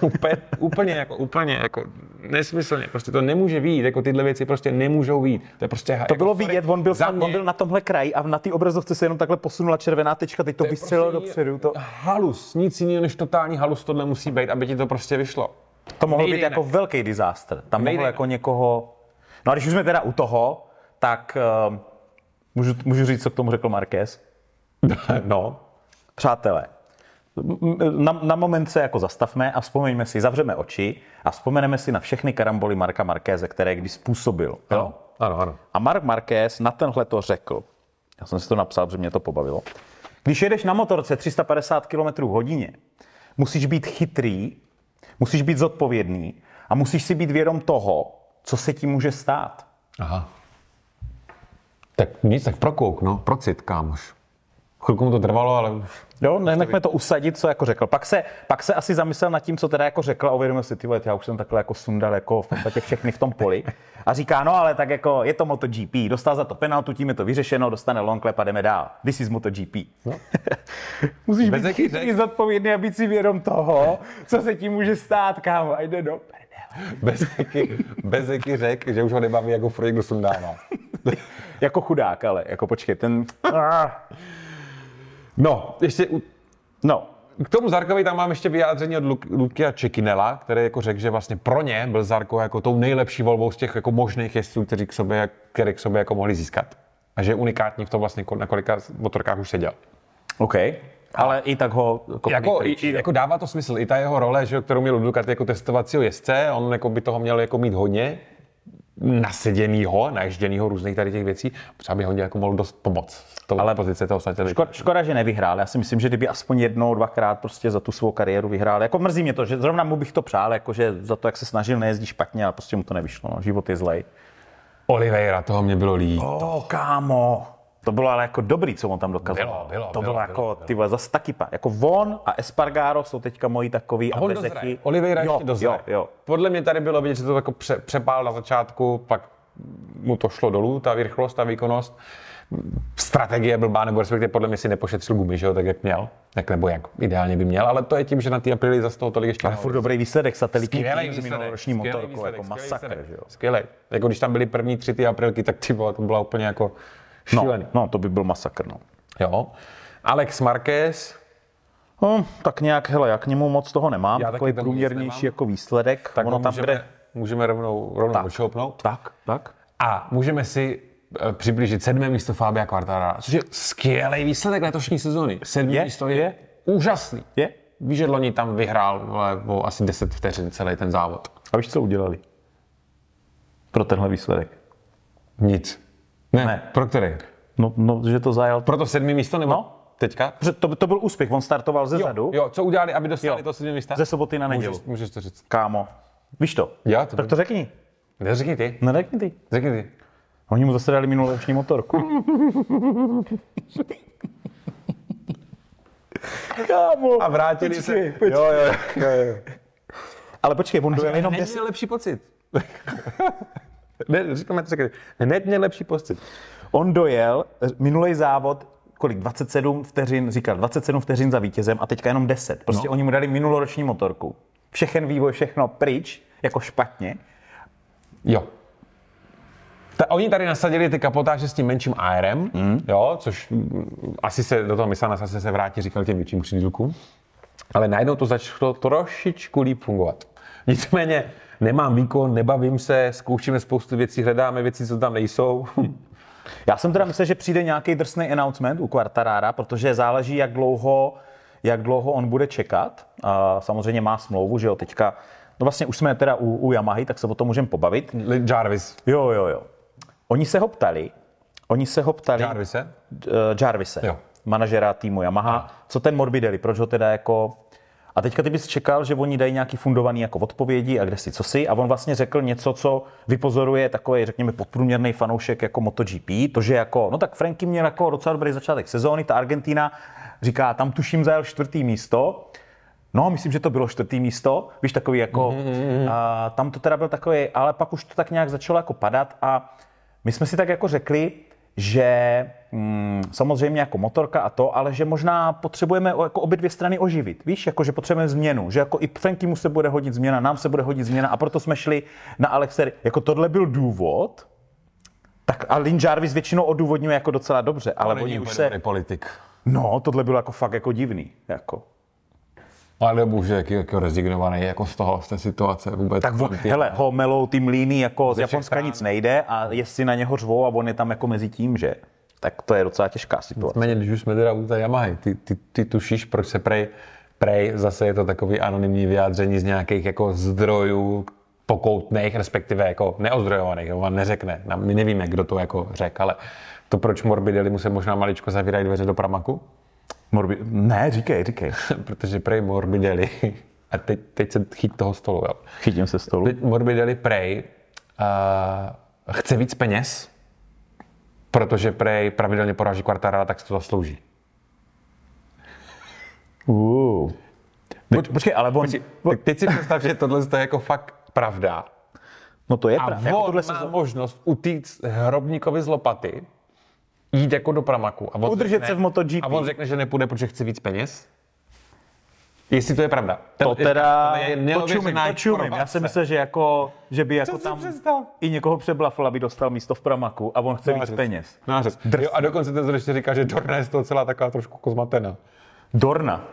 úplně, úplně, jako, úplně, jako nesmyslně, prostě to nemůže vyjít, jako tyhle věci prostě nemůžou vyjít. To, je prostě, to jako, bylo vidět, on byl, sam, mě... on byl na tomhle kraji a na té obrazovce se jenom takhle posunula červená tečka, teď to, to vystřelilo prostě dopředu. To... Halus, nic jiného než totální halus tohle musí být, aby ti to prostě vyšlo. To mohlo být jinak. Jako velký disaster, tam mohlo jako někoho... No a když už jsme teda u toho, tak uh, můžu, můžu říct, co k tomu řekl Marquez? No. Přátelé, na, na moment se jako zastavme a vzpomeňme si, zavřeme oči a vzpomeneme si na všechny karamboly Marca Marqueze, které kdy způsobil. Ano, ano, ano. A Marc Márquez na tenhle to řekl. Já jsem si to napsal, protože mě to pobavilo. Když jedeš na motorce tři sta padesát kilometrů v hodině, musíš být chytrý, musíš být zodpovědný a musíš si být vědom toho, co se ti může stát. Aha. Tak nic, tak prokouk, no, procit, kámoš. Chvilku mu to trvalo, ale už... Jo, nechme to usadit, co jako řekl. Pak se, pak se asi zamyslel nad tím, co teda jako řekl a uvědomil si, ty vole, já už jsem takhle jako sundal jako v podstatě všechny v tom poli. A říká, no ale tak jako je to MotoGP, dostal za to penaltu, tím je to vyřešeno, dostane long clap a jdeme dál. This is MotoGP. No. Musíš Bez být chytrý, zodpovědný a být si vědom toho, co se tím může stát, kámo, a jde do prdele. Bezeky řekl, že už ho nebaví jako Freud, kdo sundává. Jako chudák, ale jako počkej, ten... No, ještě u... no. K tomu Zarkovi tam mám ještě vyjádření od Lu- Luky a Čekinela, který jako řekl, že vlastně pro ně byl Zarko jako tou nejlepší volbou z těch jako možných jezdců, kteří k sobě, který k sobě jako mohli získat. A že je unikátní v tom vlastně, na kolika motorkách už seděl. OK, ale a... i tak ho... Jako, jako, i, i, jako dává to smysl, i ta jeho role, že, kterou měl Ducati jako testovacího jezdce, on jako by toho měl jako mít hodně naseděnýho, naježděnýho různých tady těch věcí, třeba by hodně jako mohl dost pomoct z toho ale pozice toho satelitu. Škoda, škoda, že nevyhrál. Já si myslím, že kdyby aspoň jednou, dvakrát prostě za tu svou kariéru vyhrál. Jako mrzí mě to, že zrovna mu bych to přál, jakože za to, jak se snažil, nejezdí špatně, ale prostě mu to nevyšlo. No. Život je zlej. Oliveira, toho mě bylo líto. Oh, kámo. To bylo ale jako dobrý, co on tam dokazoval. Bylo, bylo, to bylo, bylo jako bylo, ty vole, zase taky pa. Jako von a Espargaró jsou teďka moji takový a, a bezechy. Oliveira ještě dozraje. Podle mě tady bylo vidět, že to jako pře- přepál na začátku, pak mu to šlo dolů, ta rychlost, ta výkonnost. Strategie blbá, nebo respektive podle mě si nepošetřil gumy, že jo, tak jak měl. Jak, nebo jak ideálně by měl, ale to je tím, že na té Aprilii zase toho tolik ještě... Ale furt dobrý výsledek, satelitní tým s minuloroční motorkou, jako masakr, že jo. Skvělej. Jako když tam byly první tři ty Aprilky, tak ty vole, to byla úplně jako... No, no, to by byl masakr, no. Jo. Alex Marquez. No, tak nějak, hele, já k němu moc toho nemám. Já takový průměrnější jako výsledek. Tak ono tam můžeme, kde... můžeme rovnou, rovnou odšoupnout. Tak, tak. A můžeme si přiblížit sedmé místo Fabia Quartarara, což je skvělý výsledek letošní sezóny. Sedmé je, místo je, je úžasný. Je. Víš, že loni tam vyhrál o asi deset vteřin celý ten závod. A víš, co udělali pro tenhle výsledek? Nic. Ne, ne, pro který? No, no, že to zajal... Pro to sedmý místo nebo no, teďka? To, to byl úspěch, on startoval ze zadu. Jo, jo, co udělali, aby dostali jo, to sedmý místo? Ze soboty na nedělu. Můžeš, můžeš to říct. Kámo, víš to? Já to tak to řekni. Ne, řekni ty. Ne, řekni ty. Řekni ty. Oni mu zase dali minuloroční motorku. Kámo. A vrátili počkej, se. Počkej. Jo, jo, jo, jo. Ale počkej, on dojel jenom deset... lepší pocit. Ne, říkáme to řekli. Hned mě lepší pocit. On dojel minulý závod, kolik, dvacet sedm vteřin, říkal dvacet sedm vteřin za vítězem a teďka jenom deset. Prostě no, oni mu dali minuloroční motorku. Všechen vývoj, všechno pryč, jako špatně. Jo. Ta, oni tady nasadili ty kapotáže s tím menším aerem, mm. jo, což asi se do toho myslel, asi se vrátí, říkal těm větším křídlům. Ale najednou to začalo trošičku líp fungovat. Nicméně nemám výkon, nebavím se, zkoušíme spoustu věcí, hledáme věci, co tam nejsou. Já jsem teda myslel, že přijde nějaký drsný announcement u Quartarara, protože záleží, jak dlouho, jak dlouho on bude čekat. A samozřejmě má smlouvu, že jo, teďka, no vlastně už jsme teda u, u Yamahy, tak se o tom můžeme pobavit. Lin Jarvis. Jo, jo, jo. Oni se ho ptali, oni se ho ptali... Jarvise? Uh, Jarvise, jo, manažera týmu Yamaha. A. Co ten Morbidelli, proč ho teda jako... A teďka ty bys čekal, že oni dají nějaký fundovaný jako odpovědi a kde si, co si. A on vlastně řekl něco, co vypozoruje takový, řekněme, podprůměrný fanoušek jako MotoGP. To, že jako, no tak Franky měl jako docela dobrý začátek sezóny, ta Argentina říká, tam tuším zajel čtvrtý místo. No, myslím, že to bylo čtvrtý místo. Víš, takový jako, mm-hmm. a, tam to teda byl takový, ale pak už to tak nějak začalo jako padat a my jsme si tak jako řekli, že mm, samozřejmě jako motorka a to, ale že možná potřebujeme jako obě dvě strany oživit, víš, jako že potřebujeme změnu, že jako i Frankymu se bude hodit změna, nám se bude hodit změna a proto jsme šli na Alexe, jako tohle byl důvod, tak a Lin Jarvis většinou odůvodňuje jako docela dobře, ale to oni už se... politik. No, tohle bylo jako fakt jako divný, jako. Ale bože, jak jako rezignovaný jako z toho z té situace vůbec. Tak on, hele, ho melou tým líný, jako z Japonska nic nejde a jestli na něho řvou a on je tam jako mezi tím, že? Tak to je docela těžká situace. Nicméně, když už jsme teda u té Yamahy, ty, ty, ty tušíš, proč se prej, prej, zase je to takový anonymní vyjádření z nějakých jako zdrojů pokoutných, respektive jako neozdrojovaných, on neřekne, my nevíme, kdo to jako řekl, ale to proč Morbidelli mu se možná maličko zavírají dveře do Pramaku? Morbi... Ne, říkej, říkej. Protože prej Morbidelli, a teď, teď se chyt toho stolu, jo. Chytím se stolu. Morbidelli prej uh, chce víc peněz, protože prej pravidelně poráží Quartarara, tak se to zaslouží. Uh. Poč, počkej, ale on... Počkej, teď si představ, že tohle je jako fakt pravda. No to je pravda. A on jako má možnost utíct hrobníkovi z lopaty, jít jako do Pramaku. A udržet řekne, se v MotoGP. A on řekne, že nepůjde, protože chce víc peněz. Jestli to je pravda. Ten, to teda, to čumím, to čumím. Já si myslím, že, jako, že by jako tam i někoho přeblafl, aby dostal místo v Pramaku a on chce nářez, víc peněz. Nářez. Jo, a dokonce ten zřejmě říká, že Dorna je z toho celá taková trošku kozmatena. Dorna?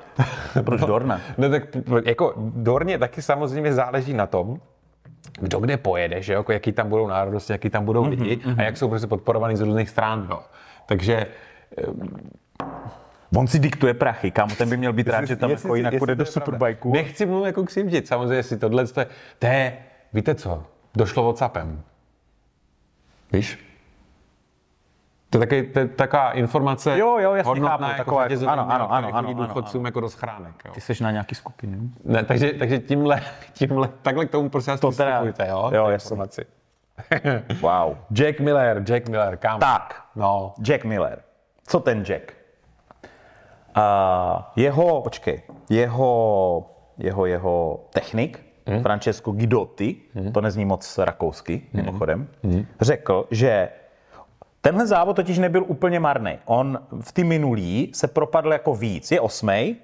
Proč no, Dorna? No tak jako Dorně taky samozřejmě záleží na tom, kdo kde pojede, že jo? Jaký tam budou národnosti, jaký tam budou lidi mm-hmm, mm-hmm. a jak jsou prostě podporovaný z různých stran. No. Takže... On si diktuje prachy, kámo, ten by měl být rád, že tam jestli, jako jinak půjde do superbajku. Nechci mu jako křivdit, samozřejmě, jestli tohle to je, to je, víte co, došlo WhatsAppem. Víš? To je, taky, to je taková informace jo, jo, jasný, hodnotná, chápu, jako řetězovým nějakým důchodcům jako do schránek. Jo. Ty jsi na nějaký skupině. Ne, takže, takže tímhle, tímhle, takhle k tomu prostě to vystupujte, jo? Jo, jasný. Wow. Jack Miller, Jack Miller, kámo. Tak, no. Jack Miller. Co ten Jack? Uh, jeho, počkej, jeho, jeho, jeho technik, mm. Francesco Guidotti, mm. to nezní moc rakousky, mm. mimochodem, mm. řekl, že tenhle závod totiž nebyl úplně marný. On v ty minulý se propadl jako víc, je osmej,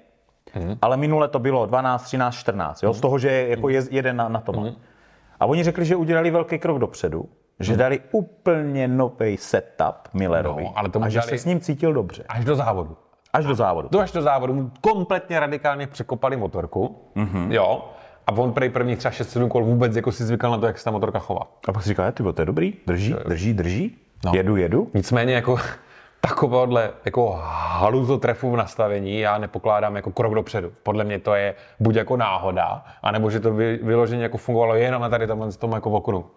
mm. ale minule to bylo dvanáct, třináct, čtrnáct, jo? Z toho, že je jako jeden na, na tom. Mm. A oni řekli, že udělali velký krok dopředu. Že dali úplně nový setup Millerovi no, ale a že se s ním cítil dobře. Až do závodu. Až do závodu. Do až do závodu. Mu kompletně radikálně překopali motorku. Mm-hmm. Jo. A on prej prvních třeba šest sedm kol vůbec jako si zvykal na to, jak se ta motorka chová. A pak si říkal, ty to je dobrý, drží, drží, drží, no. jedu, jedu. Nicméně jako takovéhle jako haluzotrefu v nastavení já nepokládám jako krok dopředu. Podle mě to je buď jako náhoda, anebo že to vyloženě jako fungovalo jenom na tady tomhle tom jako okruhu.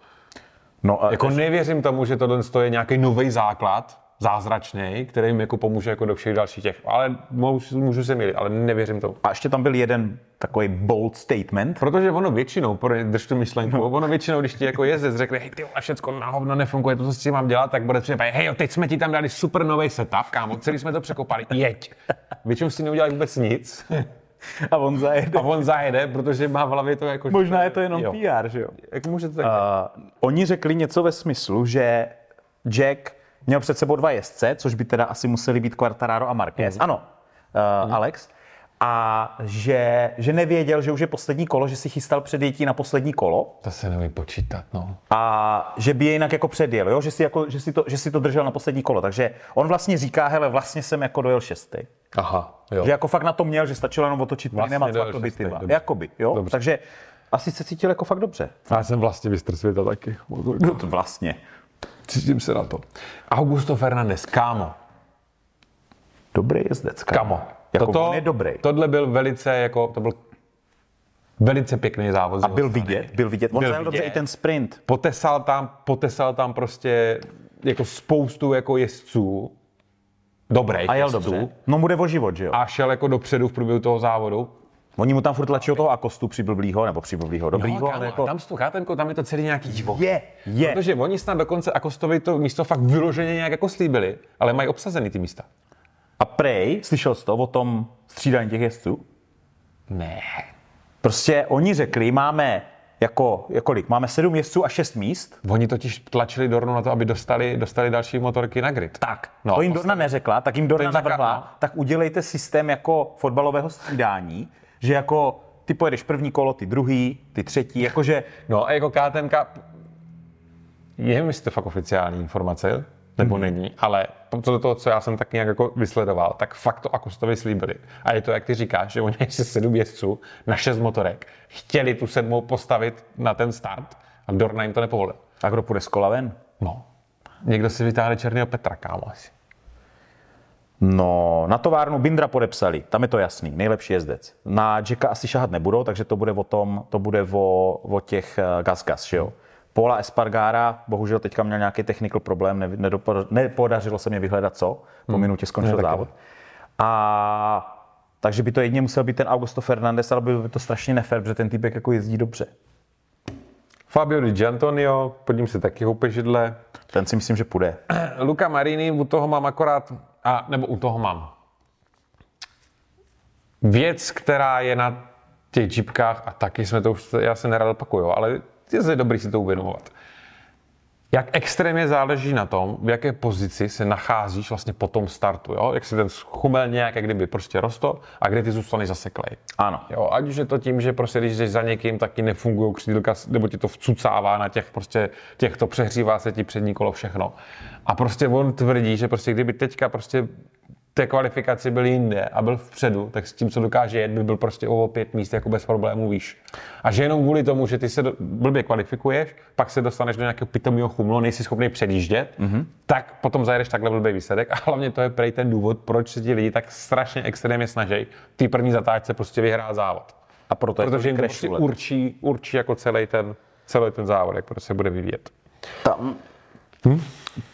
No jako ještě... nevěřím tomu, že tohle je nějaký nový základ, zázračný, který jim jako pomůže jako do všech dalších těch, ale můžu, můžu se mýlit, ale nevěřím tomu. A ještě tam byl jeden takový bold statement. Protože ono většinou, drž tu myšlenku, no. ono většinou, když ti jako jezdec řekne, hej ty vole, všecko na hovno nefunguje, to co s tím mám dělat, tak bude přijde, hej jo, teď jsme ti tam dali super nový setup, kámo, celý jsme to překopali, jeď. Většinou si neudělali vůbec nic. A on zajede. A on zajede, protože má v hlavě to jako... Možná je to jenom jo. P R, že jo? Jak může to tak uh, oni řekli něco ve smyslu, že Jack měl před sebou dva jezdce, což by teda asi museli být Quartararo a Marquez. Mm. Ano, uh, mm. Alex. A že, že nevěděl, že už je poslední kolo, že si chystal předjetí na poslední kolo. To se nemůže počítat, no. A že by je jinak jako předjel, jo? Že, si jako, že, si to, že si to držel na poslední kolo. Takže on vlastně říká, hele, vlastně jsem jako dojel šestý. Aha, jo. Že jako fakt na to měl, že stačilo jenom otočit plynem a cvakl by tyva. Jakoby, jo? Dobře. Takže asi se cítil jako fakt dobře. Já jsem vlastně mistr světa taky. No to vlastně. Cítím se na to. Augusto Fernández, kámo. Dobrý jezdec, kámo. Kámo. Jako toto, je dobrý. Tohle byl velice, jako, to byl velice pěkný závod. A byl vidět, byl vidět. On zajel dobře i ten sprint. Potesal tam, potesal tam prostě jako spoustu jako jezdců. Dobrý. A jel jezdců. Dobře. No mu jde o život, že jo? A šel jako dopředu v průběhu toho závodu. Oni mu tam furt tlačí toho Acostu přiblblýho, nebo přiblblýho, dobrýho, no, ale jako... Tam s tu chátenkou, tam je to celý nějaký divo. Je, je. Protože oni snad dokonce Acostovi to místo fakt vyloženě nějak jako slíbili, ale mají obsazený ty místa. A prej, slyšel jsi to o tom střídání těch jezdců? Ne. Prostě oni řekli, máme jako, kolik? Máme sedm jezdců a šest míst. Oni totiž tlačili Dornu na to, aby dostali, dostali další motorky na grid. Tak, no, to jim Dorna neřekla, tak jim Dorna navrhla, no. tak udělejte systém jako fotbalového střídání, že jako ty pojedeš první kolo, ty druhý, ty třetí, jakože... No a jako K T M, je mi to fakt oficiální informace, nebo mm-hmm. není, ale to do toho, co já jsem tak nějak jako vysledoval, tak fakt to Acostovi slíbili. A je to, jak ty říkáš, že oni ještě sedm jezdců na šest motorek chtěli tu sedmou postavit na ten start a Dorna jim to nepovolil. A kdo půjde z kola ven? No. Někdo si vytáhne černýho Petra, kámo asi. No, na továrnu Bindra podepsali, tam je to jasný, nejlepší jezdec. Na Jacka asi šahat nebudou, takže to bude o tom, to bude o, o těch Gasgas, jo. Paula Espargára, bohužel teďka měl nějaký technical problém, ne, nedopodařilo, nepodařilo se mě vyhledat co, po hmm. minutě skončil závod. A takže by to jedině musel být ten Augusto Fernández, ale by to strašně nefér, protože ten týpek jako jezdí dobře. Fabio Di Giantonio, pod ním se taky houpe židle. Ten si myslím, že půjde. Luca Marini, u toho mám akorát, a, nebo u toho mám. věc, která je na těch džipkách, a taky jsme to už, já se nerad opakuju, ale je dobrý si to uvědomovat. Jak extrémně záleží na tom, v jaké pozici se nacházíš vlastně po tom startu, jo? Jak se ten chumel nějak jak kdyby prostě rostl a kde ty zůstaneš zaseklej. Ano. Jo, ať už je to tím, že prostě když jdeš za někým, taky nefungují křídlka, nebo ti to vcucává na těch prostě, těch to přehřívá se ti přední kolo všechno. A prostě on tvrdí, že prostě kdyby teďka prostě té kvalifikaci byl jinde a byl vpředu, tak s tím, co dokáže jet, by byl prostě o pět míst jako bez problémů výš. A že jenom kvůli tomu, že ty se do, blbě kvalifikuješ, pak se dostaneš do nějakého pitomého chumlu, nejsi schopný předjíždět, mm-hmm. tak potom zajedeš takhle blbý výsledek. A hlavně to je prej ten důvod, proč se ti lidi tak strašně extrémně snaží ty první zatáčce prostě vyhrát závod. A proto protože jim prostě určí, určí jako celý ten, celý ten závod, jak prostě se bude vyvíjet. Tam. Hmm?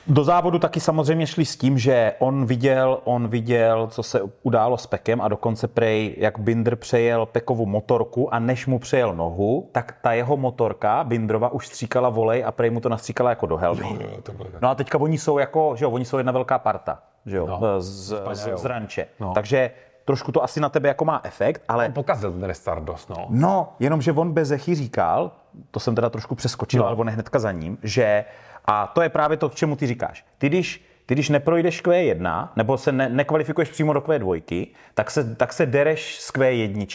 Do závodu taky samozřejmě šli s tím, že on viděl, on viděl, co se událo s Pekem a dokonce prej, jak Binder přejel Pekovu motorku a než mu přejel nohu, tak ta jeho motorka, Binderova, už stříkala volej a prej mu to nastříkala jako do helmy. Jo, jo, to bylo tak. No a teďka oni jsou jako, že jo, oni jsou jedna velká parta, že jo, no, z, z, z ranče. No. Takže trošku to asi na tebe jako má efekt, ale... On pokazil ten restart dost, no. No, jenomže on bezechy říkal, to jsem teda trošku přeskočil, no. ale on je hnedka za ním, že... A to je právě to, k čemu ty říkáš. Ty když, ty, když neprojdeš Q jedna, nebo se ne, nekvalifikuješ přímo do Q dva, tak se, tak se dereš z Q jedna.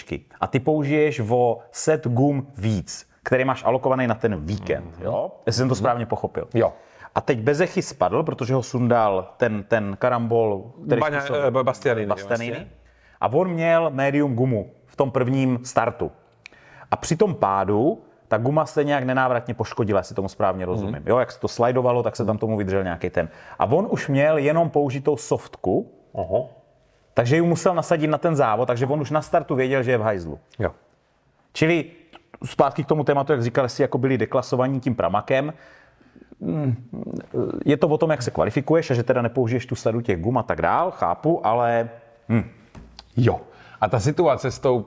A ty použiješ o set gum víc, který máš alokovaný na ten víkend. Jo? Jestli jsem to správně pochopil. Jo. A teď Bezechy spadl, protože ho sundal ten, ten karambol, který způsobil Bastianini. Bastianini. A on měl medium gumu v tom prvním startu. A při tom pádu ta guma se nějak nenávratně poškodila, jestli tomu správně rozumím. Mm. Jo, jak se to slidovalo, tak se tam tomu vydřel nějaký ten. A on už měl jenom použitou softku, Aha. takže ji musel nasadit na ten závod, takže on už na startu věděl, že je v hajzlu. Jo. Čili zpátky k tomu tématu, jak říkal, si jako byli deklasovaní tím Pramakem. Je to o tom, jak se kvalifikuješ a že teda nepoužiješ tu sadu těch gum a tak dál, chápu, ale... Hm. Jo. A ta situace s tou,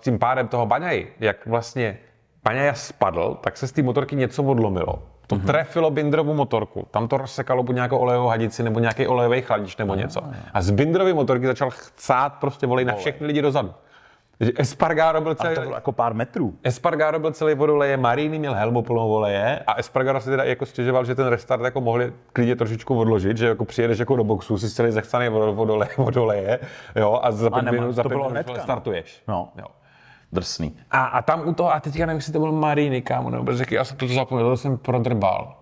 tím pádem toho Bagnaii, jak vlastně... Bagnaia spadl, tak se z té motorky něco odlomilo. To mm-hmm. trefilo Binderovu motorku. Tam to rozsekalo buď nějakou olejovou hadici nebo nějaký olejový chladič nebo něco. A z Binderovy motorky začal chcát prostě volej na všechny lidi dozadu. Espargaró byl celý... A to bylo jako pár metrů. Espargaró byl celý vodoleje, Marini měl helmu plnou voleje a Espargaró se teda jako stěžoval, že ten restart jako mohli klidně trošičku odložit, že jako přijedeš jako do boxu, jsi celý zachcaný vodoleje, vodoleje, jo, a za pět minut startuješ. No. Jo. Drsný. A, a tam u toho, a teďka nevím, jestli to byl Marini, kámo, nebo řekl, já jsem to zapomněl, jsem prodrbal.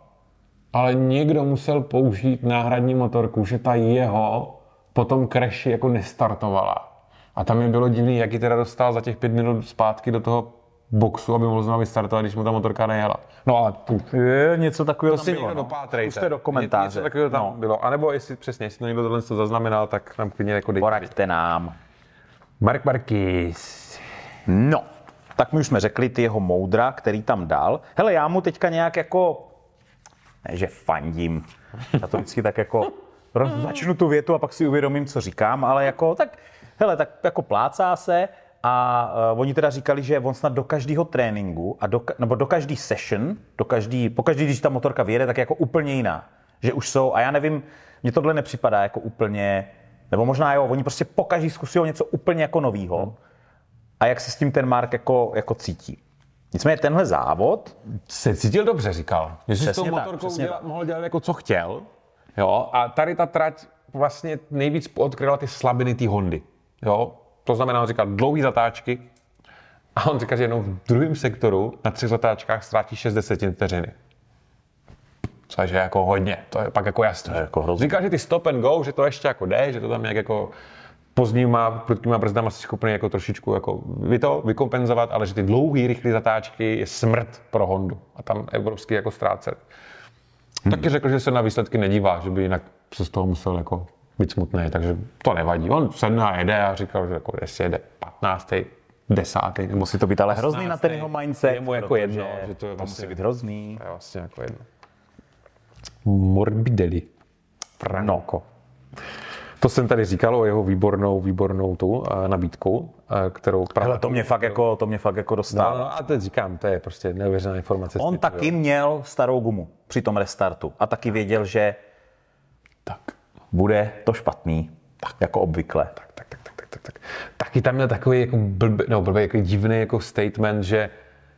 Ale někdo musel použít náhradní motorku, že ta jeho po tom crashi jako nestartovala. A tam mi bylo divný, jak ji teda dostal za těch pět minut zpátky do toho boxu, aby mohl znovu vystartovat, když mu ta motorka nejela. No ale je, něco takového to tam si bylo, někdo dopátrejte. Pusťte do komentáře. Něco takového tam no. bylo. A nebo jestli přesně, jestli to někdo tohle to zaznamenal, tak nám klidně jako dejte. Poraďte nám. Marc Márquez. No, tak my už jsme řekli ty jeho moudra, který tam dal. Hele, já mu teďka nějak jako, ne, že fandím, já to vždycky tak jako začnu tu větu a pak si uvědomím, co říkám, ale jako tak, hele, tak jako plácá se a uh, oni teda říkali, že on snad do každého tréninku, a do, nebo do každý session, do každý, po každý, když ta motorka vyjede, tak je jako úplně jiná, že už jsou, a já nevím, mně tohle nepřipadá jako úplně, nebo možná jo, oni prostě po každý zkusí něco úplně jako novýho. Hmm. A jak se s tím ten Marc jako, jako cítí. Nicméně tenhle závod... Se cítil dobře, říkal. Jestli přesně s tou motorkou tak, děla, mohl dělat jako co chtěl. Jo? A tady ta trať vlastně nejvíc odkryla ty slabiny té Hondy. Jo? To znamená, on říkal dlouhý zatáčky. A on říká, že jenom v druhém sektoru na třech zatáčkách ztrátí šest desetin vteřiny. Což je jako hodně. To je pak jako jasné. Jako říkal, že ty stop and go, že to ještě jako jde, že to tam nějak jako... Pozdníma, prudkýma brzdama jsi schopný jako trošičku jako vy to vykompenzovat, ale že ty dlouhý, rychlý zatáčky je smrt pro Hondu. A tam evropský jako ztrácel. Hmm. Taky řekl, že se na výsledky nedívá, že by jinak se z toho musel jako být smutný, takže to nevadí. On sedná, jede a říkal, že jako jestli jede patnáctý, desátý. Musí to být ale hrozný na ten jeho mindset. Je mu jako jedno, že to je to vlastně, musí být hrozný. Je vlastně jako jedno. Morbidelli. Franco. No. To jsem tady říkal o jeho výbornou, výbornou tu nabídku, kterou... Ale to mě fakt jako, to mě fakt jako dostalo. No, a teď říkám, to je prostě neuvěřená informace. On taky jo. měl starou gumu při tom restartu a taky věděl, že tak bude to špatný, tak. jako obvykle. Tak, tak, tak, tak, tak, tak. taky tam měl takový jako blbý, no, blbý, jako divný jako statement, že,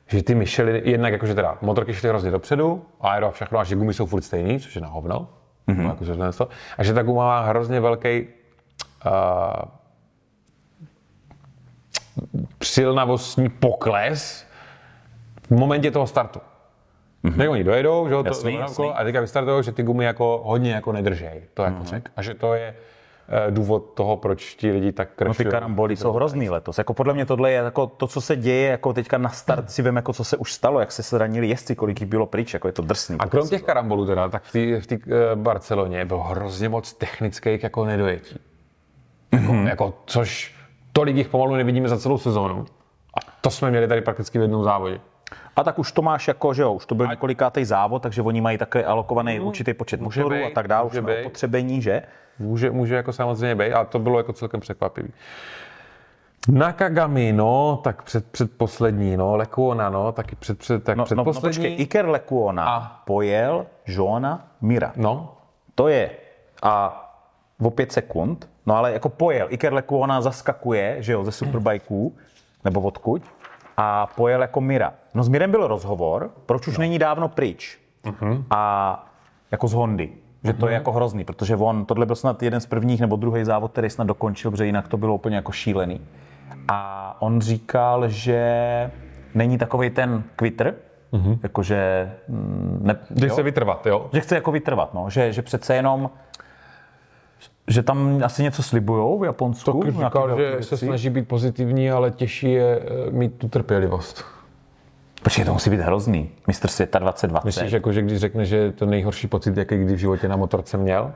že ty Michelin, jednak jakože teda motorky šly hrozně dopředu, aero a všechno, a že gumy jsou furt stejný, což je na hovno, mm-hmm. jakože to, a že ta guma má hrozně velký uh, přilnavostní pokles v momentě toho startu. Mm-hmm. Tak oni dojedou, že jasný, to jasný. A teďka vystartujou, že ty gumy jako hodně jako nedržej, to jako mm-hmm. A že to je důvod toho, proč ti lidi tak krešují. No ty karamboly jsou hrozný letos. Jako podle mě tohle je jako to, co se děje jako teďka na start, si vím, jako co se už stalo, jak se zranili jezdci, kolik jich bylo pryč, jako je to drsný. A krom těch karambolů teda, tak v té v té Barceloně bylo hrozně moc technických jako nedojetí. Mm-hmm. Jako, což tolik jich pomalu nevidíme za celou sezónu. A to jsme měli tady prakticky v jednom závodě. A tak už to máš jako, že jo, už to byl několikátej závod, takže oni mají také alokovaný hmm. určitý počet může motorů bej, a tak dále, už na opotřebení, že? Může, může jako samozřejmě být, ale to bylo jako celkem překvapivý. Nakagami, no, tak před, předposlední, no, Lecuona, no, taky před, před, tak no, předposlední. No, no počkej, Iker Lecuona a pojel Joana Mira. No. To je a o pět sekund, no ale jako pojel. Iker Lecuona zaskakuje, že jo, ze superbajků, nebo odkud? A pojel jako Mira. No s Mirem byl rozhovor, proč už no. není dávno pryč. Uh-huh. A jako z Hondy. Že to uh-huh. je jako hrozný, protože on, tohle byl snad jeden z prvních nebo druhý závod, který snad dokončil, protože jinak to bylo úplně jako šílený. A on říkal, že není takovej ten kvitr, uh-huh. jakože... Ne, že jo? Chce vytrvat, jo? Že chce jako vytrvat, no. Že, že přece jenom... Že tam asi něco slibujou v Japonsku. Tak říkal, že se snaží být pozitivní, ale těžší je mít tu trpělivost. Počkej, to musí být hrozný. Mistr světa dvacet dvacet. Myslíš, jako, že když řekne, že je to nejhorší pocit, jaký kdy v životě na motorce měl?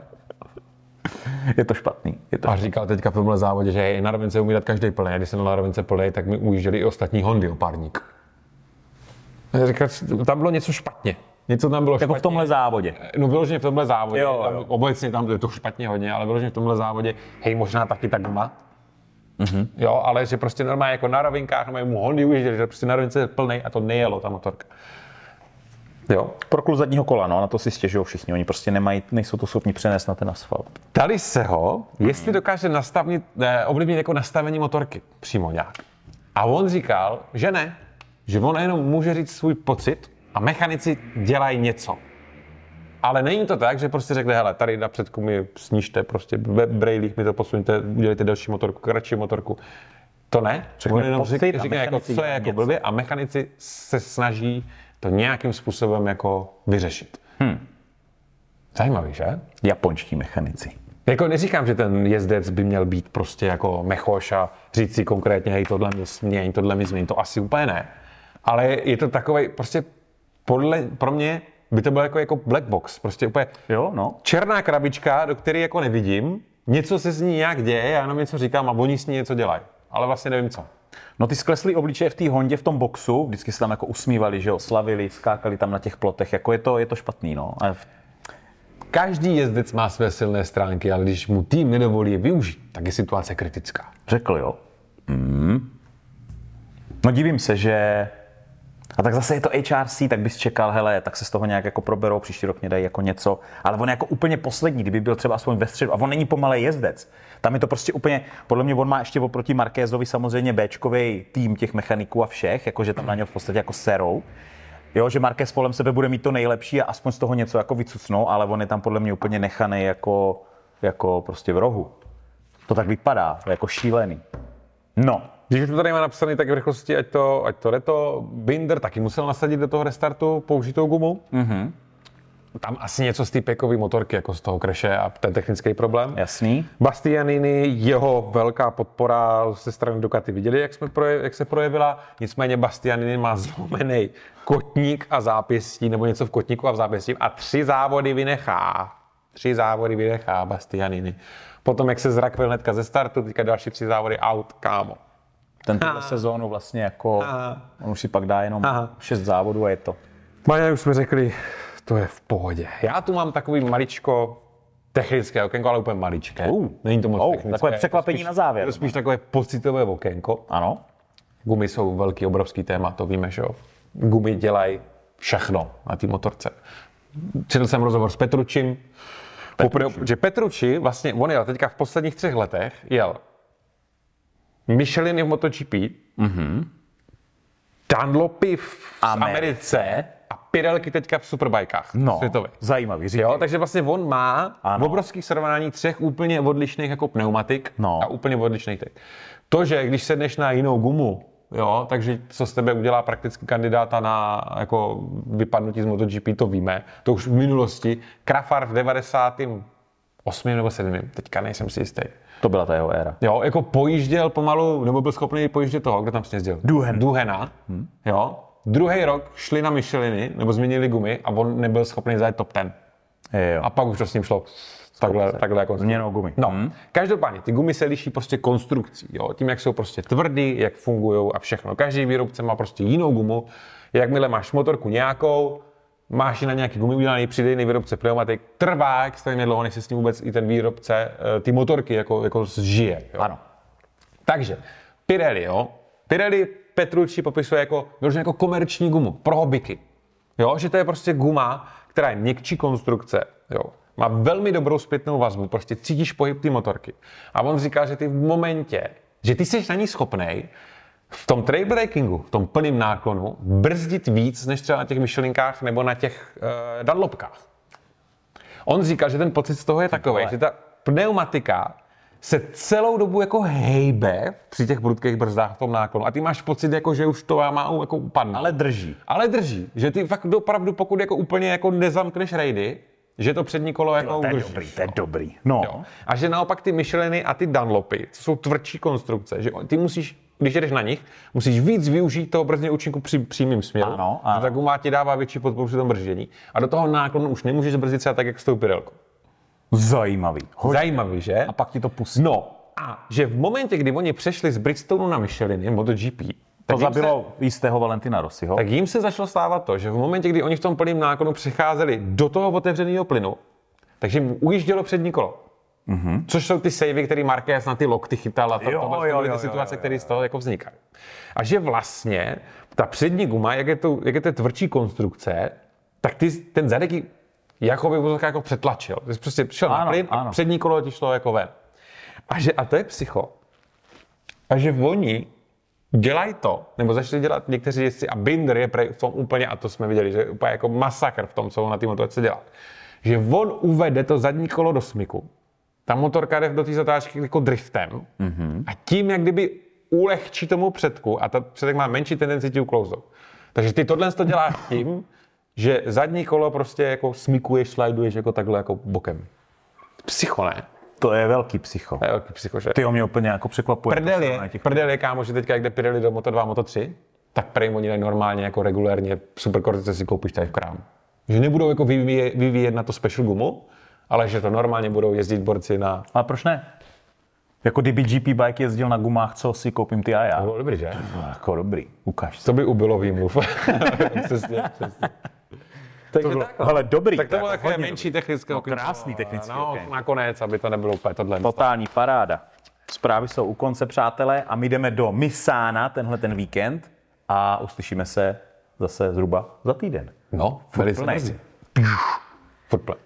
Je to špatný. Je to a říkal špatný. Teďka v tomhle závodě, že hej, na rovince umí dát každý plný. A když jsem na rovince plný, tak mi ujížděli i ostatní Hondy o pár dník. Říkal, tam bylo něco špatně. Něco tam bylo jako špatně. Jako v tomhle závodě. No vyloženě v tomhle závodě. Jo, jo. Tam, obecně tam je to špatně hodně, ale vyloženě v tomhle závodě, hej, možná taky tak doma. Mm-hmm. Jo, ale že prostě normálně jako na rovinkách, normálně mu Hondy ujížděli, že prostě na rovince je plnej a to nejelo ta motorka. Jo. Prokluz zadního kola, no, na to si stěžují všichni, oni prostě nemají, nejsou to schopni přenést na ten asfalt. Ptali se ho, jestli dokáže nastavnit, eh, ovlivnit jako nastavení motorky přímo nějak. A on říkal, že ne, že on jenom může říct svůj pocit, a mechanici dělají něco. Ale není to tak, že prostě řekne, hele, tady na předku mi snížte, prostě ve brejlích mi to posuňte, udělejte delší motorku, kratší motorku. To ne. On jenom řík, říkne, jako, co je jako blbě a mechanici se snaží to nějakým způsobem jako vyřešit. Hmm. Zajímavý, že? Japonští mechanici. Jako neříkám, že ten jezdec by měl být prostě jako mechoš a říct si konkrétně, hej, tohle mi změň, tohle mi změň, to asi úplně ne. Ale je to takovej prostě podle, pro mě by to bylo jako, jako black box, prostě úplně jo, no. Černá krabička, do které jako nevidím, něco se z ní nějak děje, já jenom něco říkám a oni s ní něco dělají, ale vlastně nevím co. No ty skleslí obličeje v té Hondě v tom boxu, vždycky se tam jako usmívali, že jo, slavili, skákali tam na těch plotech, jako je to, je to špatný, no. A v... Každý jezdec má své silné stránky, ale když mu tým nedovolí je využít, tak je situace kritická. Řekl jo. Mm. No divím se, že... A tak zase je to H R C, tak bys čekal, hele, tak se z toho nějak jako proberou, příští rok mě dají jako něco, ale on je jako úplně poslední, kdyby byl třeba aspoň ve středu, a on není pomalej jezdec. Tam je to prostě úplně, podle mě on má ještě oproti Marquezovi samozřejmě béčkovej tým těch mechaniků a všech, jakože tam na něho v podstatě jako serou, jo, že Marquez polem sebe bude mít to nejlepší a aspoň z toho něco jako vycucnou, ale on je tam podle mě úplně nechanej jako, jako prostě v rohu. To tak vypadá, jako šílený. No. Když už to tady má napsaný, tak v rychlosti, ať to, ať to leto. Binder taky musel nasadit do toho restartu použitou gumu. Mm-hmm. Tam asi něco z té Pekovy motorky, jako z toho crashe a ten technický problém. Jasný. Bastianini, jeho velká podpora ze strany Ducati. Viděli, jak, jsme proje, jak se projevila? Nicméně Bastianini má zlomený kotník a zápěstí, nebo něco v kotníku a v zápěstí. A tři závody vynechá. Tři závody vynechá Bastianini. Potom, jak se zrakvil hnedka ze startu, teďka další tři závody out, kámo. Tentohle sezónu vlastně jako, aha. On už si pak dá jenom aha. šest závodů a je to. Maja, už jsme řekli, to je v pohodě. Já tu mám takový maličko technické okénko, ale úplně maličké. Uh, Není to moc oh, technické. Takové překvapení spíš, na závěr. To spíš takové pocitové okénko. Ano. Gumy jsou velký, obrovský téma, to víme, že jo. Gumy dělají všechno na té motorce. Četl jsem rozhovor s Petručím. Petruči. Že Petruči, vlastně on jel teďka v posledních třech letech, jel Michelin je v MotoGP, mm-hmm. Dunlopy v Americe, Americe a Pirelli teďka v superbajkách. No, světový. Zajímavý. Jo, takže vlastně on má ano. v obrovských srovnání třech úplně odlišných jako pneumatik no. a úplně odlišných teď. To, že když sedneš na jinou gumu, jo, takže co z tebe udělá prakticky kandidáta na jako vypadnutí z MotoGP, to víme. To už v minulosti. Krafar v devadesátém osmém nebo sedmém Teďka nejsem si jistý. To byla ta jeho éra. Jo, jako pojížděl pomalu, nebo byl schopný pojíždět toho, kdo tam snězdil? Duhen. Duhena, hmm. jo. Druhý rok šli na Micheliny, nebo změnili gumy a on nebyl schopný zajít top deset. Jo. A pak už to s ním šlo. Takhle, takhle jako změnou gumy. No, hmm. každopádně ty gumy se liší prostě konstrukcí, jo, tím jak jsou prostě tvrdý, jak fungují a všechno. Každý výrobce má prostě jinou gumu. Jakmile máš motorku nějakou, máš ji na nějaký gumy udělaný, přijde jiný výrobce pneumatik, trvá extrémně dlouho, než se s ním vůbec i ten výrobce ty motorky jako jako zžije, jo. Ano. Takže Pirelli, jo. Pirelli Petrucci popisuje jako jako komerční gumu pro hobbyky. Jo, že to je prostě guma, která je měkčí konstrukce, jo. Má velmi dobrou zpětnou vazbu, prostě cítíš pohyb ty motorky. A on říká, že ty v momentě, že ty jsi na ní schopnej v tom trail breakingu, v tom plném náklonu, brzdit víc, než třeba na těch Michelinkách nebo na těch uh, Dunlopkách. On říká, že ten pocit z toho je takový, že ta pneumatika se celou dobu jako hejbe při těch prudkých brzdách v tom náklonu a ty máš pocit, jako, že už to má jako upadne. Ale drží. Ale drží, že ty fakt opravdu, pokud jako úplně jako nezamkneš rejdy, že to přední kolo jako udržíš. To je dobrý, to je dobrý. No. Jo. A že naopak ty Micheliny a ty Dunlopy, co jsou tvrdší konstrukce, že ty musíš, když jedeš na nich, musíš víc využít toho brzdného účinku při přímém směru. Ano, ano. Ta guma ti dává větší podporu při tom brždění. A do toho náklonu už nemůžeš brzdit třeba tak, jak s tou Pirelkou. Zajímavý. Hodně. Zajímavý, že? A pak ti to pustí. No. A že v momentě, kdy oni přešli z Bridgestonu na Micheliny, MotoGP, to zabilo se, jistého Valentina Rossiho. Tak jim se začalo stávat to, že v momentě, kdy oni v tom plném náklonu přecházeli do toho otevřeného plynu, takže jim ujíždělo přední kolo. Mm-hmm. Což jsou ty savey, který Marquez na ty lokty chytal a to, jo, tohle jo, byly ty jo, situace, které z toho jako vznikaly. A že vlastně ta přední guma, jak je to, jak je to tvrdší konstrukce, tak ty, ten zadek jako by jako přetlačil. Ty jsi prostě přišel ano, na plyn a ano. přední kolo ti šlo jako ven. A, že, a to je psycho. A že oni dělají to, nebo začali dělat někteří jezdci a Binder je v tom úplně, a to jsme viděli, že je úplně jako masakr v tom, co on na té motorce dělá. Že on uvede to zadní kolo do smyku, ta motorka jde do té zatáčky jako driftem mm-hmm. a tím, jak kdyby ulehčí tomu předku a ta předek má menší tendenci ti uklouznout. Takže ty tohle to děláš tím, že zadní kolo prostě jako smykuješ, sliduješ jako takhle jako bokem. Psycho, ne? To je velký psycho. To je velký psycho, že? Tyjo, mě úplně jako překvapuje. Prdel je, těch... prdel je, kámo, že teďka, jak jde Pirelli do Moto dva, Moto tři, tak prejmo oni normálně, jako regulérně, superkortice si koupíš tady v krámu. Že nebudou jako vyvíjet, vyvíjet na to special gumu, ale že to normálně budou jezdit borci na... A proč ne? Jako kdyby G P bike jezdil na gumách, co si koupím ty a já. To bylo dobrý, že? Jako dobrý, ukáž se. To by ubylo výmluv. Přesně, přesně. To bylo, tak, hele, dobrý. Tak to bylo takové menší technické no, okénko. Krásný technický no, okénko. Nakonec, aby to nebylo úplně tohle. Totální paráda. Zprávy jsou u konce, přátelé, a my jdeme do Misana tenhle ten víkend a uslyšíme se zase zhruba za týden. No, velice brzy. Footplay.